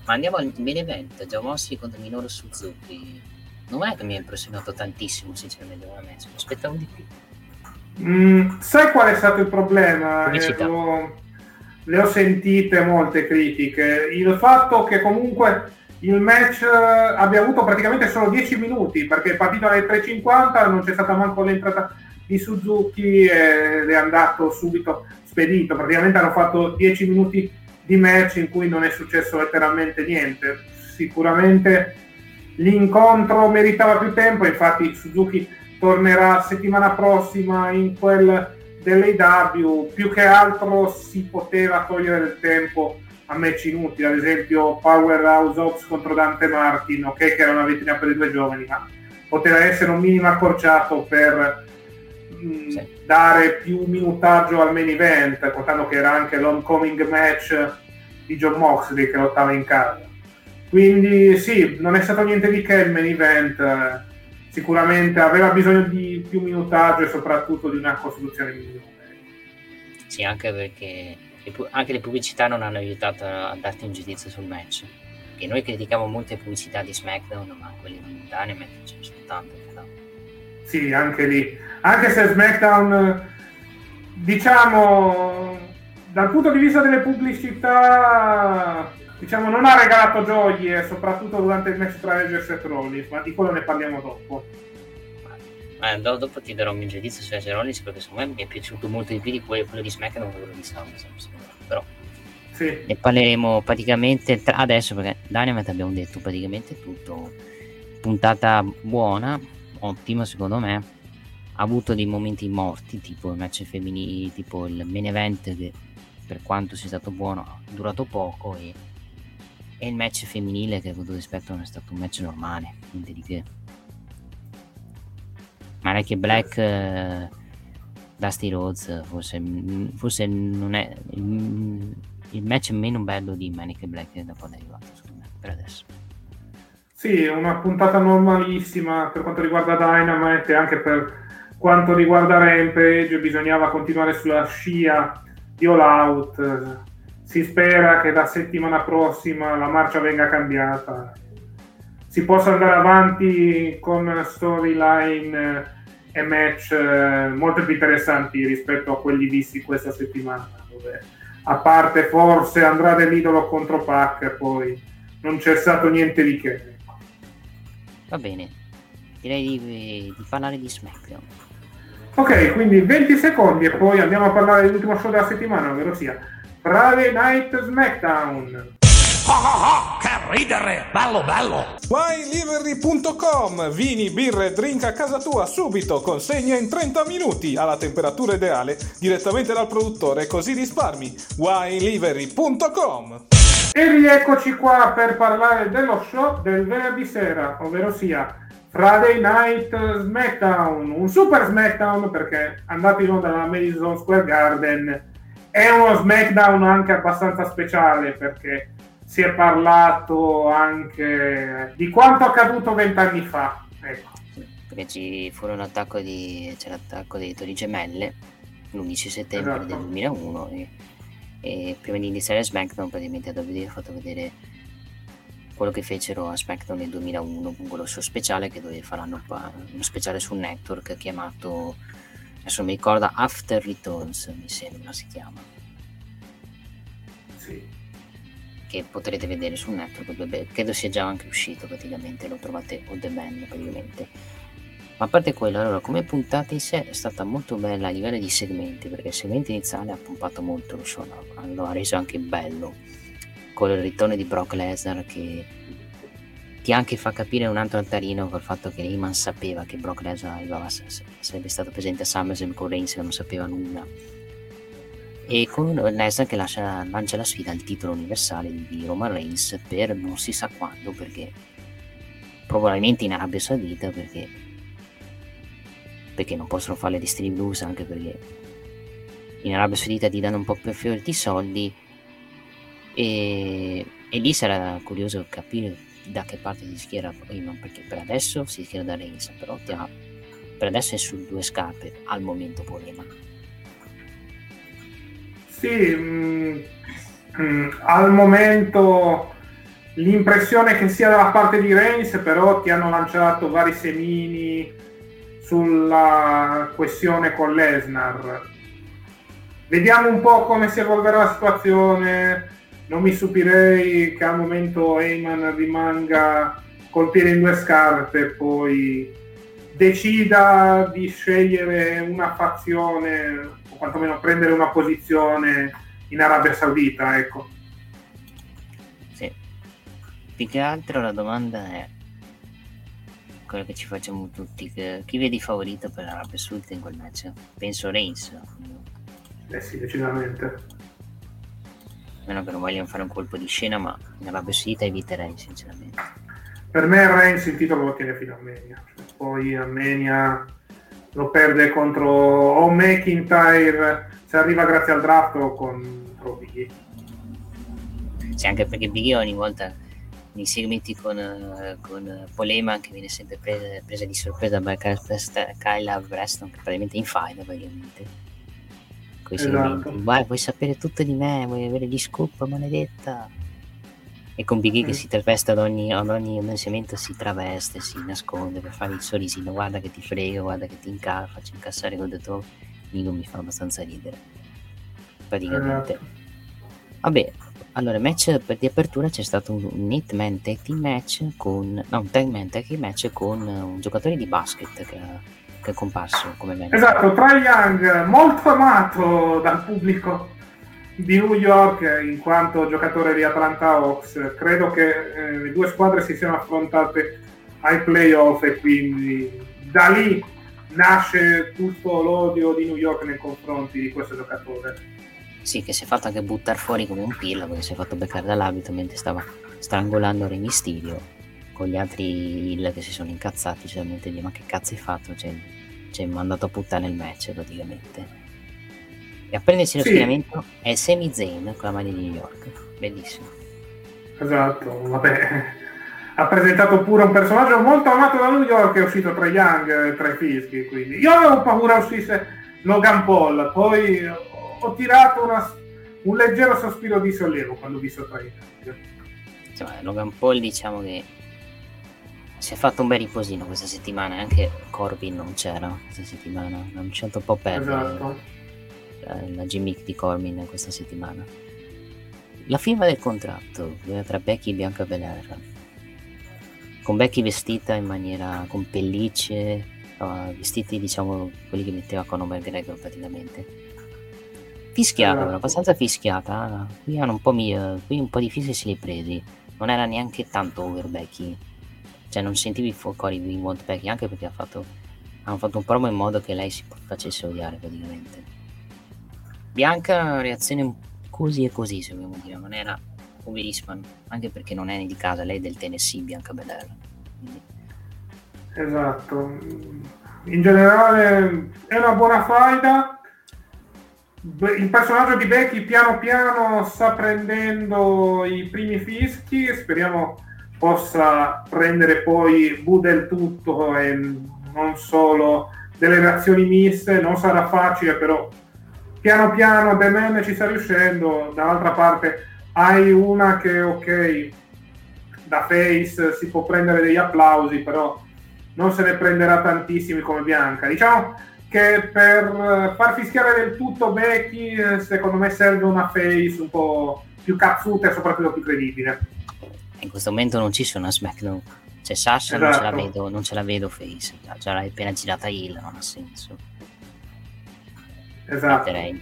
Ma andiamo al main event, John Moxley contro Minoru Suzuki. Non è che mi ha impressionato tantissimo, sinceramente, mi aspettavo di più. Mm, sai qual è stato il problema? Eh, lo, le ho sentite molte critiche. Il fatto che comunque il match abbia avuto praticamente solo dieci minuti, perché è partito alle tre e cinquanta, non c'è stata manco l'entrata di Suzuki ed è andato subito spedito. Praticamente hanno fatto dieci minuti di match in cui non è successo letteralmente niente. Sicuramente l'incontro meritava più tempo, infatti Suzuki tornerà settimana prossima in quel dell'A E W. Più che altro si poteva togliere del tempo a match inutili, ad esempio Powerhouse Hobbs contro Dante Martin, ok che era una vetrina per i due giovani, ma poteva essere un minimo accorciato per Sì. dare più minutaggio al main event, contando che era anche l'homecoming match di John Moxley che lottava in casa. Quindi sì, non è stato niente di che il main event, sicuramente aveva bisogno di più minutaggio e soprattutto di una costruzione migliore. Sì, anche perché le pu- anche le pubblicità non hanno aiutato a darti un giudizio sul match, che noi critichiamo molte pubblicità di SmackDown, ma quelle di Dynamite ce ne sono tante. Sì, anche lì, anche se SmackDown, diciamo, dal punto di vista delle pubblicità, diciamo, non ha regalato gioie, soprattutto durante il match tra Edge e Seth Rollins, ma di quello ne parliamo dopo. Ma, ma dopo ti darò un mio giudizio su Edge Rollins, perché secondo me mi è piaciuto molto di più di quello, quello di SmackDown e quello di SummerSlam, però sì. ne parleremo praticamente tra adesso, perché Dynamite abbiamo detto praticamente tutto. Puntata buona, ottimo secondo me, ha avuto dei momenti morti, tipo il match femminile, tipo il main event che per quanto sia stato buono ha durato poco, e, e il match femminile che a tutto rispetto non è stato un match normale, niente di che. Ma è che Black eh, Dusty Rhodes forse, forse non è il, il match meno bello di Manic Black da quando è arrivato, secondo me, per adesso. Sì, una puntata normalissima per quanto riguarda Dynamite, e anche per quanto riguarda Rampage bisognava continuare sulla scia di All Out. Si spera che la settimana prossima la marcia venga cambiata, si possa andare avanti con storyline e match molto più interessanti rispetto a quelli visti questa settimana, dove a parte forse andrà dell'idolo contro Pac, poi non c'è stato niente di che. Va bene, direi di, di parlare di SmackDown. Ok, quindi venti secondi e poi andiamo a parlare dell'ultimo show della settimana, ovvero sia Friday Night SmackDown. Oh, oh, oh, che ridere, bello bello. Wine Livery punto com, vini, birre, drink a casa tua subito, consegna in trenta minuti alla temperatura ideale direttamente dal produttore, così risparmi. Wine Livery punto com. E rieccoci qua per parlare dello show del venerdì sera, ovvero sia Friday Night SmackDown, un super SmackDown perché è andato in onda alla Madison Square Garden È uno SmackDown anche abbastanza speciale, perché si è parlato anche di quanto accaduto vent'anni fa, ecco. Perché ci fu un attacco di c'era l'attacco delle Torri Gemelle l'undici settembre esatto. del duemilauno e, e prima di iniziare SmackDown praticamente a W W E ha fatto vedere quello che fecero a SmackDown nel duemilauno con quello suo speciale, che dove faranno uno speciale su un network chiamato, adesso mi ricorda, After Returns mi sembra si chiama, sì, che potrete vedere sul network, credo sia già anche uscito praticamente, lo trovate on demand praticamente. Ma a parte quello, allora, come puntata in sé è stata molto bella a livello di segmenti, perché il segmento iniziale ha pompato molto lo show, lo ha reso anche bello con il ritorno di Brock Lesnar, che ti anche fa capire un altro altarino col fatto che Heyman sapeva che Brock Lesnar arrivava, sarebbe stato presente a SummerSlam con Reigns, non sapeva nulla, e con Lesnar che lascia, lancia la sfida al titolo universale di Roman Reigns per non si sa quando, perché probabilmente in Arabia Saudita, perché perché non possono fare le stream news, anche perché in Arabia Saudita ti danno un po' più fiori di soldi, e, e lì sarà curioso capire da che parte si schiera Heyman, perché per adesso si schiera da Reigns, però ti ha, per adesso è su due scarpe al momento problema. Sì, mh, mh, al momento l'impressione che sia dalla parte di Reigns, però ti hanno lanciato vari semini sulla questione con Lesnar. Vediamo un po' come si evolverà la situazione, non mi stupirei che al momento Heyman rimanga col piede in due scarpe, poi decida di scegliere una fazione, quantomeno prendere una posizione in Arabia Saudita, ecco. Sì. Più che altro la domanda è quella che ci facciamo tutti, che chi vedi favorito per l'Arabia Saudita in quel match? Penso Reigns. Eh sì, decisamente. Meno che non vogliano fare un colpo di scena, ma in Arabia Saudita eviterei sinceramente. Per me Reigns il titolo lo tiene fino a Armenia, cioè, poi Armenia lo perde contro o McIntyre, se arriva grazie al draft, o contro Big E. Sì, anche perché Big E ogni volta nei segmenti con, con Polema, che viene sempre presa, presa di sorpresa da Kyla Breston, che praticamente è in faida praticamente. Esatto. Vai, vuoi sapere tutto di me, vuoi avere gli scoop, maledetta. E con Big E mm. che si traveste ad ogni, ad ogni segmento, si traveste, si nasconde per fare il sorrisino, guarda che ti frego, guarda che ti inca- faccio incassare col detto, Nigo mi fa abbastanza ridere praticamente. mm. Vabbè, allora match per di apertura c'è stato un, un eight-man tag team match con no, un tag-man tag team match con un giocatore di basket che, che è comparso come manager. Esatto, Trae Young, molto amato dal pubblico di New York in quanto giocatore di Atlanta Hawks. Credo che eh, le due squadre si siano affrontate ai playoff e quindi da lì nasce tutto l'odio di New York nei confronti di questo giocatore. Sì, che si è fatto anche buttare fuori come un pirla, perché si è fatto beccare dall'abito mentre stava strangolando Rey Mysterio, con gli altri Hill che si sono incazzati, cioè di ma che cazzo hai fatto, cioè, cioè mandato a puttane il match praticamente. E a prendersi lo sì. schieramento è Sami Zayn con la maglia di New York, bellissimo. Esatto, vabbè, ha presentato pure un personaggio molto amato da New York, è uscito tra Young, tra i fischi, quindi io avevo paura uscisse Logan Paul, poi ho tirato una, un leggero sospiro di sollievo quando ho visto tra Young. Insomma, Logan Paul diciamo che si è fatto un bel riposino questa settimana, anche Corbin non c'era questa settimana, l'hanno lasciato un po' perdere. Esatto. La gimmick di Corbin questa settimana. La firma del contratto tra Becky e Bianca Belair, con Becky vestita in maniera con pellicce, uh, vestiti diciamo quelli che metteva Conor McGregor praticamente. Fischiata, però, abbastanza fischiata. Qui hanno un po' mi, uh, qui un po' di fischi se li presi. Non era neanche tanto over Becky, cioè non sentivi il fuoco di want Becky, anche perché ha fatto hanno fatto un promo in modo che lei si facesse odiare praticamente. Bianca, reazione così e così, se vogliamo dire, non era poverissima, anche perché non è di casa, lei è del Tennessee, Bianca Belair. Quindi. Esatto, in generale è una buona faida, il personaggio di Becky piano piano sta prendendo i primi fischi, speriamo possa prendere poi bu del tutto e non solo delle reazioni miste. Non sarà facile, però piano piano The Man ci sta riuscendo. Dall'altra parte hai una che ok, da face si può prendere degli applausi, però non se ne prenderà tantissimi come Bianca. Diciamo che per far fischiare del tutto Becky secondo me serve una face un po' più cazzuta e soprattutto più credibile. In questo momento non ci sono a SmackDown, c'è Sasha, esatto. non ce la vedo non ce la vedo face, già l'hai appena girata heel, non ha senso. Esatto. Metterei.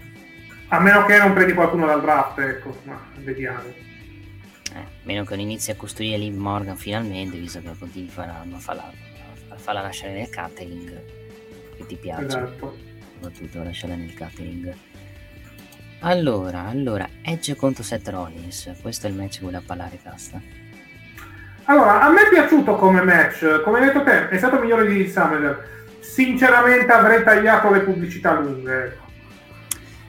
A meno che non prendi qualcuno dal draft, ecco, ma vediamo. Eh, meno che non inizi a costruire Liv Morgan finalmente, visto che continui a farla, a farla lasciare nel catering che ti piace, esatto. Soprattutto lasciarla nel catering. Allora, allora Edge contro Seth Rollins, questo è il match che vuole appallare Casta. Allora, a me è piaciuto come match, come hai detto te, è stato il migliore di Summer. Sinceramente avrei tagliato le pubblicità lunghe.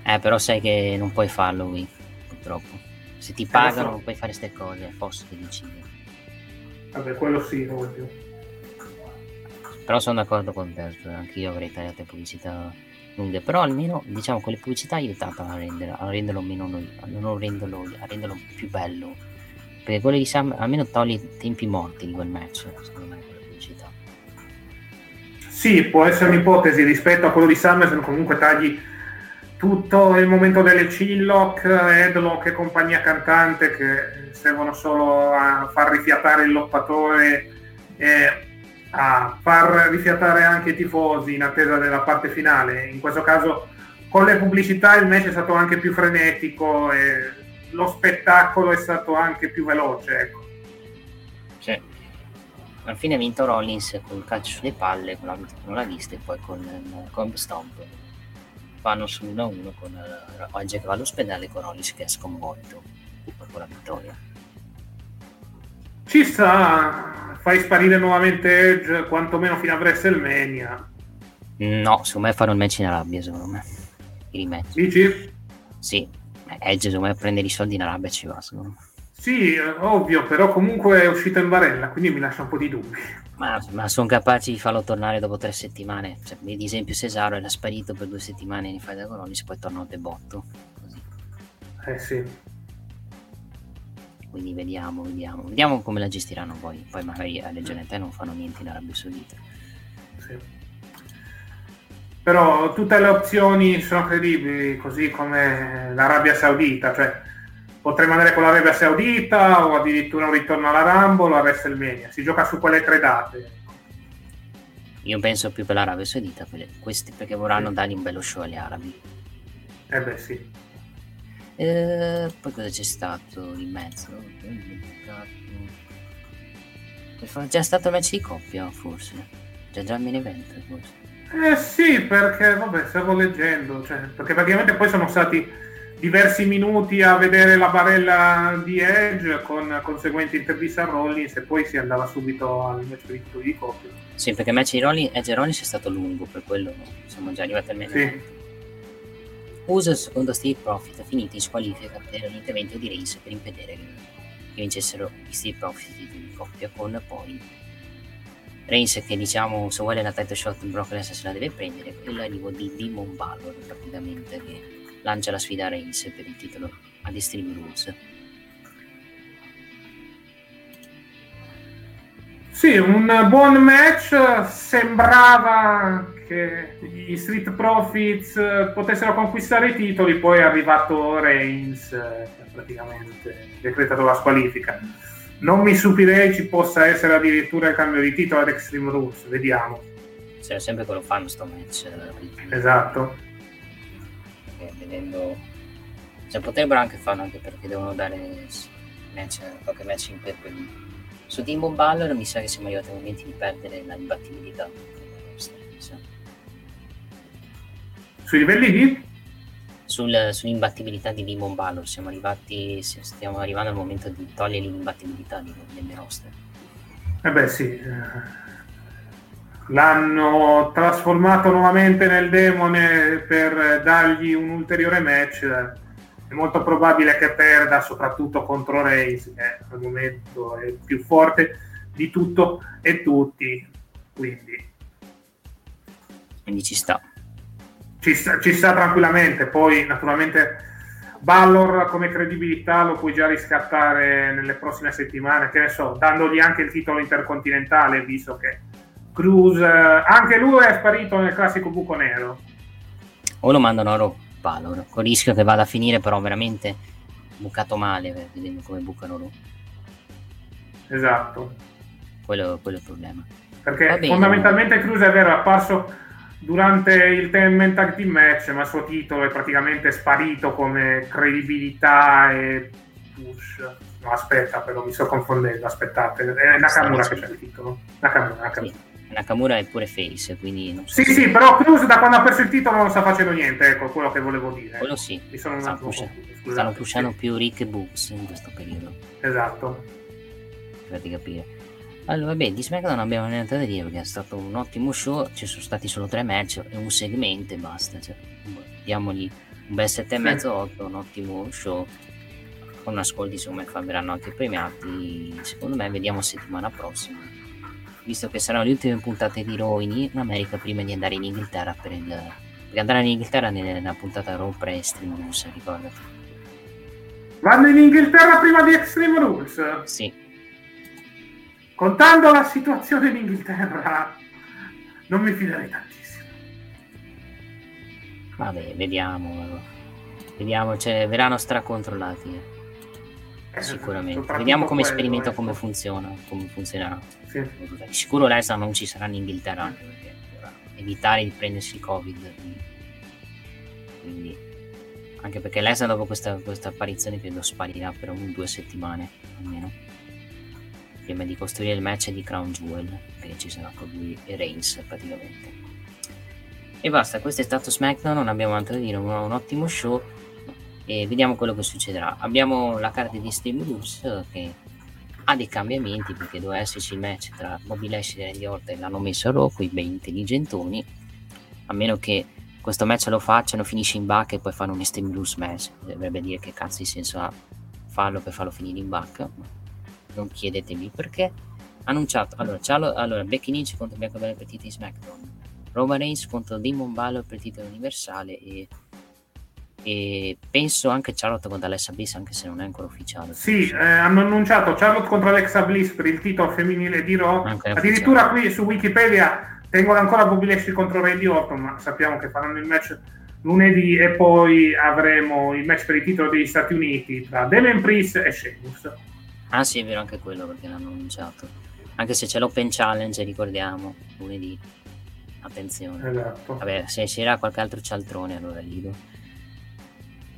Eh, però sai che non puoi farlo qui, purtroppo. Se ti pagano eh, non puoi fare ste cose, posso che decidi. Vabbè, quello sì, non più. Però sono d'accordo con te, anch'io avrei tagliato le pubblicità lunghe, però almeno, diciamo, con le pubblicità aiutavano a renderlo, a renderlo meno noi, a non renderlo, a renderlo più bello. Perché quello di Sam almeno toglie tempi morti di quel match, secondo me. Sì, può essere un'ipotesi rispetto a quello di SummerSlam, comunque tagli tutto il momento delle chin-lock, headlock e compagnia cantante che servono solo a far rifiatare il lottatore e a far rifiatare anche i tifosi in attesa della parte finale. In questo caso con le pubblicità il match è stato anche più frenetico e lo spettacolo è stato anche più veloce, ecco. Sì. Alla fine ha vinto Rollins col calcio sulle palle, con la, con la vista, e poi con il comb stomp. Vanno sull'uno a uno con Edge che va all'ospedale, con Rollins che è sconvolto dopo la vittoria. Ci sta, fai sparire nuovamente Edge, quantomeno fino a WrestleMania. No, secondo me farò il match in Arabia, secondo me. Il rematch. Dici? Sì, Edge secondo me prendere i soldi in Arabia ci va, secondo me. Sì, ovvio, però comunque è uscito in barella, quindi mi lascia un po' di dubbi. Ma, ma sono capaci di farlo tornare dopo tre settimane. Cioè, ad esempio Cesaro era sparito per due settimane in faida con Rollins, poi tornò debotto. Così. Eh sì. Quindi vediamo, vediamo. Vediamo come la gestiranno poi. Poi magari a leggere te non fanno niente in Arabia Saudita. Sì. Però tutte le opzioni sono credibili, così come l'Arabia Saudita, cioè potremmo andare con l'Arabia Saudita o addirittura un ritorno alla Rumble o a WrestleMania. Si gioca su quelle tre date. Io penso più per l'Arabia Saudita, per questi, perché vorranno dargli un bello show agli arabi. Eh beh sì. Eh, poi cosa c'è stato in mezzo? C'è già stato il match di coppia, forse. C'è già il main event, forse. Eh sì, perché vabbè, stavo leggendo, cioè, perché praticamente poi sono stati diversi minuti a vedere la barella di Edge con conseguente intervista a Rollins e poi si andava subito al match di coppia. Sì, perché il match di Rollins, Edge e Rollins è stato lungo, per quello siamo già arrivati al mezzo. Sì. Uso secondo Steve Profit ha finito in squalifica per l'intervento di Reigns per impedire che vincessero gli Steve Profit di coppia, con poi Reigns che, diciamo, se vuole la title shot Brock Lesnar se la deve prendere, e l'arrivo di Demon Balor praticamente che lancia la sfida a Reigns per il titolo ad Extreme Rules. Sì, un buon match. Sembrava che gli Street Profits potessero conquistare i titoli, poi è arrivato Reigns che ha praticamente decretato la squalifica. Non mi stupirei ci possa essere addirittura il cambio di titolo ad Extreme Rules, vediamo. C'è sempre quello fan sto match. Esatto. Vedendo, cioè, potrebbero anche farlo, anche perché devono dare match, qualche match in per quelli. Su Demon Balor mi sa che siamo arrivati al momento di perdere la imbattibilità sui livelli di? Sul, sull'imbattibilità di Demon Balor siamo arrivati, stiamo arrivando al momento di togliere l'imbattibilità delle roster. Eh beh sì, l'hanno trasformato nuovamente nel demone per dargli un ulteriore match. È molto probabile che perda, soprattutto contro Reigns, che al momento è più forte di tutto e tutti, quindi quindi ci sta ci sta, ci sta tranquillamente. Poi naturalmente Balor come credibilità lo puoi già riscattare nelle prossime settimane, che ne so, dandogli anche il titolo intercontinentale, visto che Cruz, anche lui è sparito nel classico buco nero. O lo mandano a Raw Balor, con il rischio che vada a finire però veramente bucato male, vedendo come bucano Raw. Esatto. Quello, quello è il problema. Perché fondamentalmente Cruz è vero, è apparso durante il ten-man tag team match, ma il suo titolo è praticamente sparito come credibilità e push. No, aspetta, però mi sto confondendo, aspettate, è Nakamura che c'è il titolo. Nakamura, Nakamura. Sì, Nakamura è pure face, quindi non so. Sì, sì, però Cruz da quando ha perso il titolo non sta facendo niente, ecco, quello che volevo dire. Quello sì, mi sono stanno, pusha- scusate, stanno pushando sì. Più Rick e Books in questo periodo. Esatto. Per capire. Allora, vabbè, di SmackDown non abbiamo niente da dire perché è stato un ottimo show, ci sono stati solo tre match e un segmento e basta, cioè, diamogli un bel sette e mezzo otto, un ottimo show, con ascolti secondo me verranno anche premiati, secondo me vediamo settimana prossima, visto che saranno le ultime puntate di Raw in America prima di andare in Inghilterra, per il... perché andare in Inghilterra nella puntata Raw pre-Extreme Rules, ricordati. Vanno in Inghilterra prima di Extreme Rules? Sì. Contando la situazione in Inghilterra, non mi fiderei tantissimo. Vabbè, vediamo. Vediamo, cioè, verranno stracontrollati. Eh. Eh, Sicuramente. Vediamo come quello, esperimento, eh. come funziona, come funzionerà. Sì. Di sicuro l'E S A non ci sarà in Inghilterra, anche perché evitare di prendersi il Covid. Quindi, anche perché l'E S A dopo questa, questa apparizione credo sparirà per un due settimane, almeno. Prima di costruire il match di Crown Jewel che ci sarà con lui e Reigns praticamente e basta. Questo è stato SmackDown, non abbiamo altro da dire, un, un ottimo show e vediamo quello che succederà. Abbiamo la carta di Extreme Rules che ha dei cambiamenti perché doveva esserci il match tra Bobby Lashley e Randy Orton, l'hanno messo a Raw, quei bei intelligentoni, a meno che questo match lo facciano, finisce in back e poi fanno un Extreme Rules match, dovrebbe dire che cazzo di senso ha farlo per farlo finire in back. Non chiedetemi perché. Annunciato allora, Charlo, allora Becky Lynch contro Bianca Belair per titolo di SmackDown, Roman Reigns contro Demon Balor per titolo universale e, e penso anche Charlotte contro Alexa Bliss, anche se non è ancora ufficiale. Sì, eh, hanno annunciato Charlotte contro Alexa Bliss per il titolo femminile di Raw. Addirittura qui su Wikipedia tengono ancora Bobby Lashley contro Randy Orton, ma sappiamo che faranno il match lunedì e poi avremo il match per il titolo degli Stati Uniti tra Damian Priest e Sheamus. Ah sì, è vero anche quello, perché l'hanno annunciato. Anche se c'è l'Open Challenge, ricordiamo, lunedì. Attenzione. Esatto. Vabbè, se c'era qualche altro cialtrone, allora lido.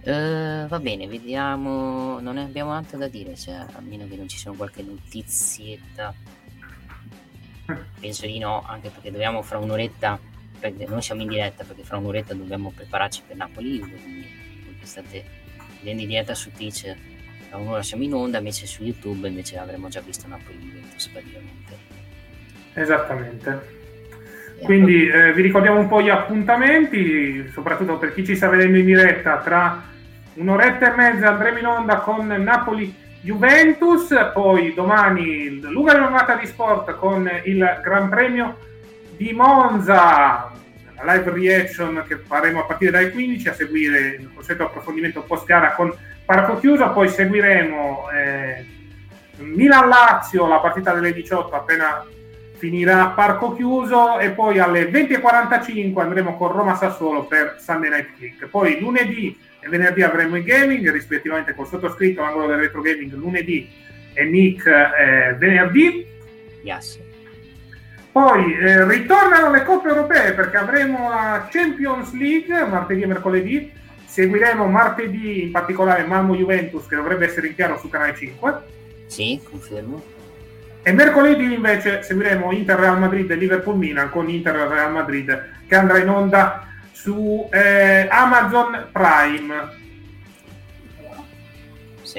Uh, va bene, vediamo... Non ne abbiamo altro da dire, cioè, a meno che non ci siano qualche notizietta. Penso di no, anche perché dobbiamo fra un'oretta... Perché noi siamo in diretta, perché fra un'oretta dobbiamo prepararci per Napoli. Quindi, perché state vedendo in diretta su Twitch... un'ora siamo in onda, invece su YouTube invece avremmo già visto un Napoli Juventus praticamente. Esattamente. Quindi eh, vi ricordiamo un po' gli appuntamenti, soprattutto per chi ci sta vedendo in diretta, tra un'oretta e mezza andremo in onda con Napoli Juventus, poi domani lunga giornata di sport con il Gran Premio di Monza, la live reaction che faremo a partire dalle quindici, a seguire il consueto approfondimento post gara con Parco chiuso, poi seguiremo eh, Milan-Lazio, la partita delle diciotto appena finirà Parco chiuso e poi alle venti e quarantacinque andremo con Roma-Sassuolo per Sunday Night League. Poi lunedì e venerdì avremo i gaming, rispettivamente col sottoscritto Angolo del Retro Gaming lunedì e Nick eh, venerdì. Yes. Poi eh, ritornano le coppe europee perché avremo la Champions League martedì e mercoledì. Seguiremo martedì in particolare Malmo Juventus, che dovrebbe essere in chiaro su Canale cinque. Sì, confermo. E mercoledì invece seguiremo Inter Real Madrid e Liverpool Milan con Inter Real Madrid che andrà in onda su eh, Amazon Prime. Sì.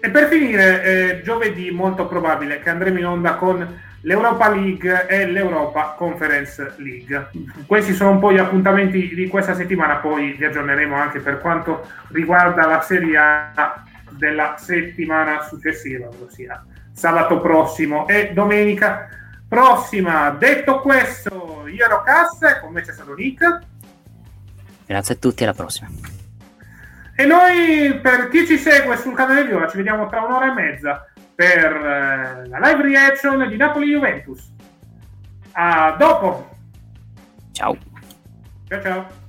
E per finire eh, giovedì molto probabile che andremo in onda con l'Europa League e l'Europa Conference League. Questi sono un po' gli appuntamenti di questa settimana, poi vi aggiorneremo anche per quanto riguarda la Serie A della settimana successiva, ossia sabato prossimo e domenica prossima. Detto questo, io ero Cass, con me c'è stato Nick. Grazie a tutti, alla prossima. E noi, per chi ci segue sul canale Viola, ci vediamo tra un'ora e mezza per la live reaction di Napoli Juventus. A dopo. Ciao. Ciao ciao.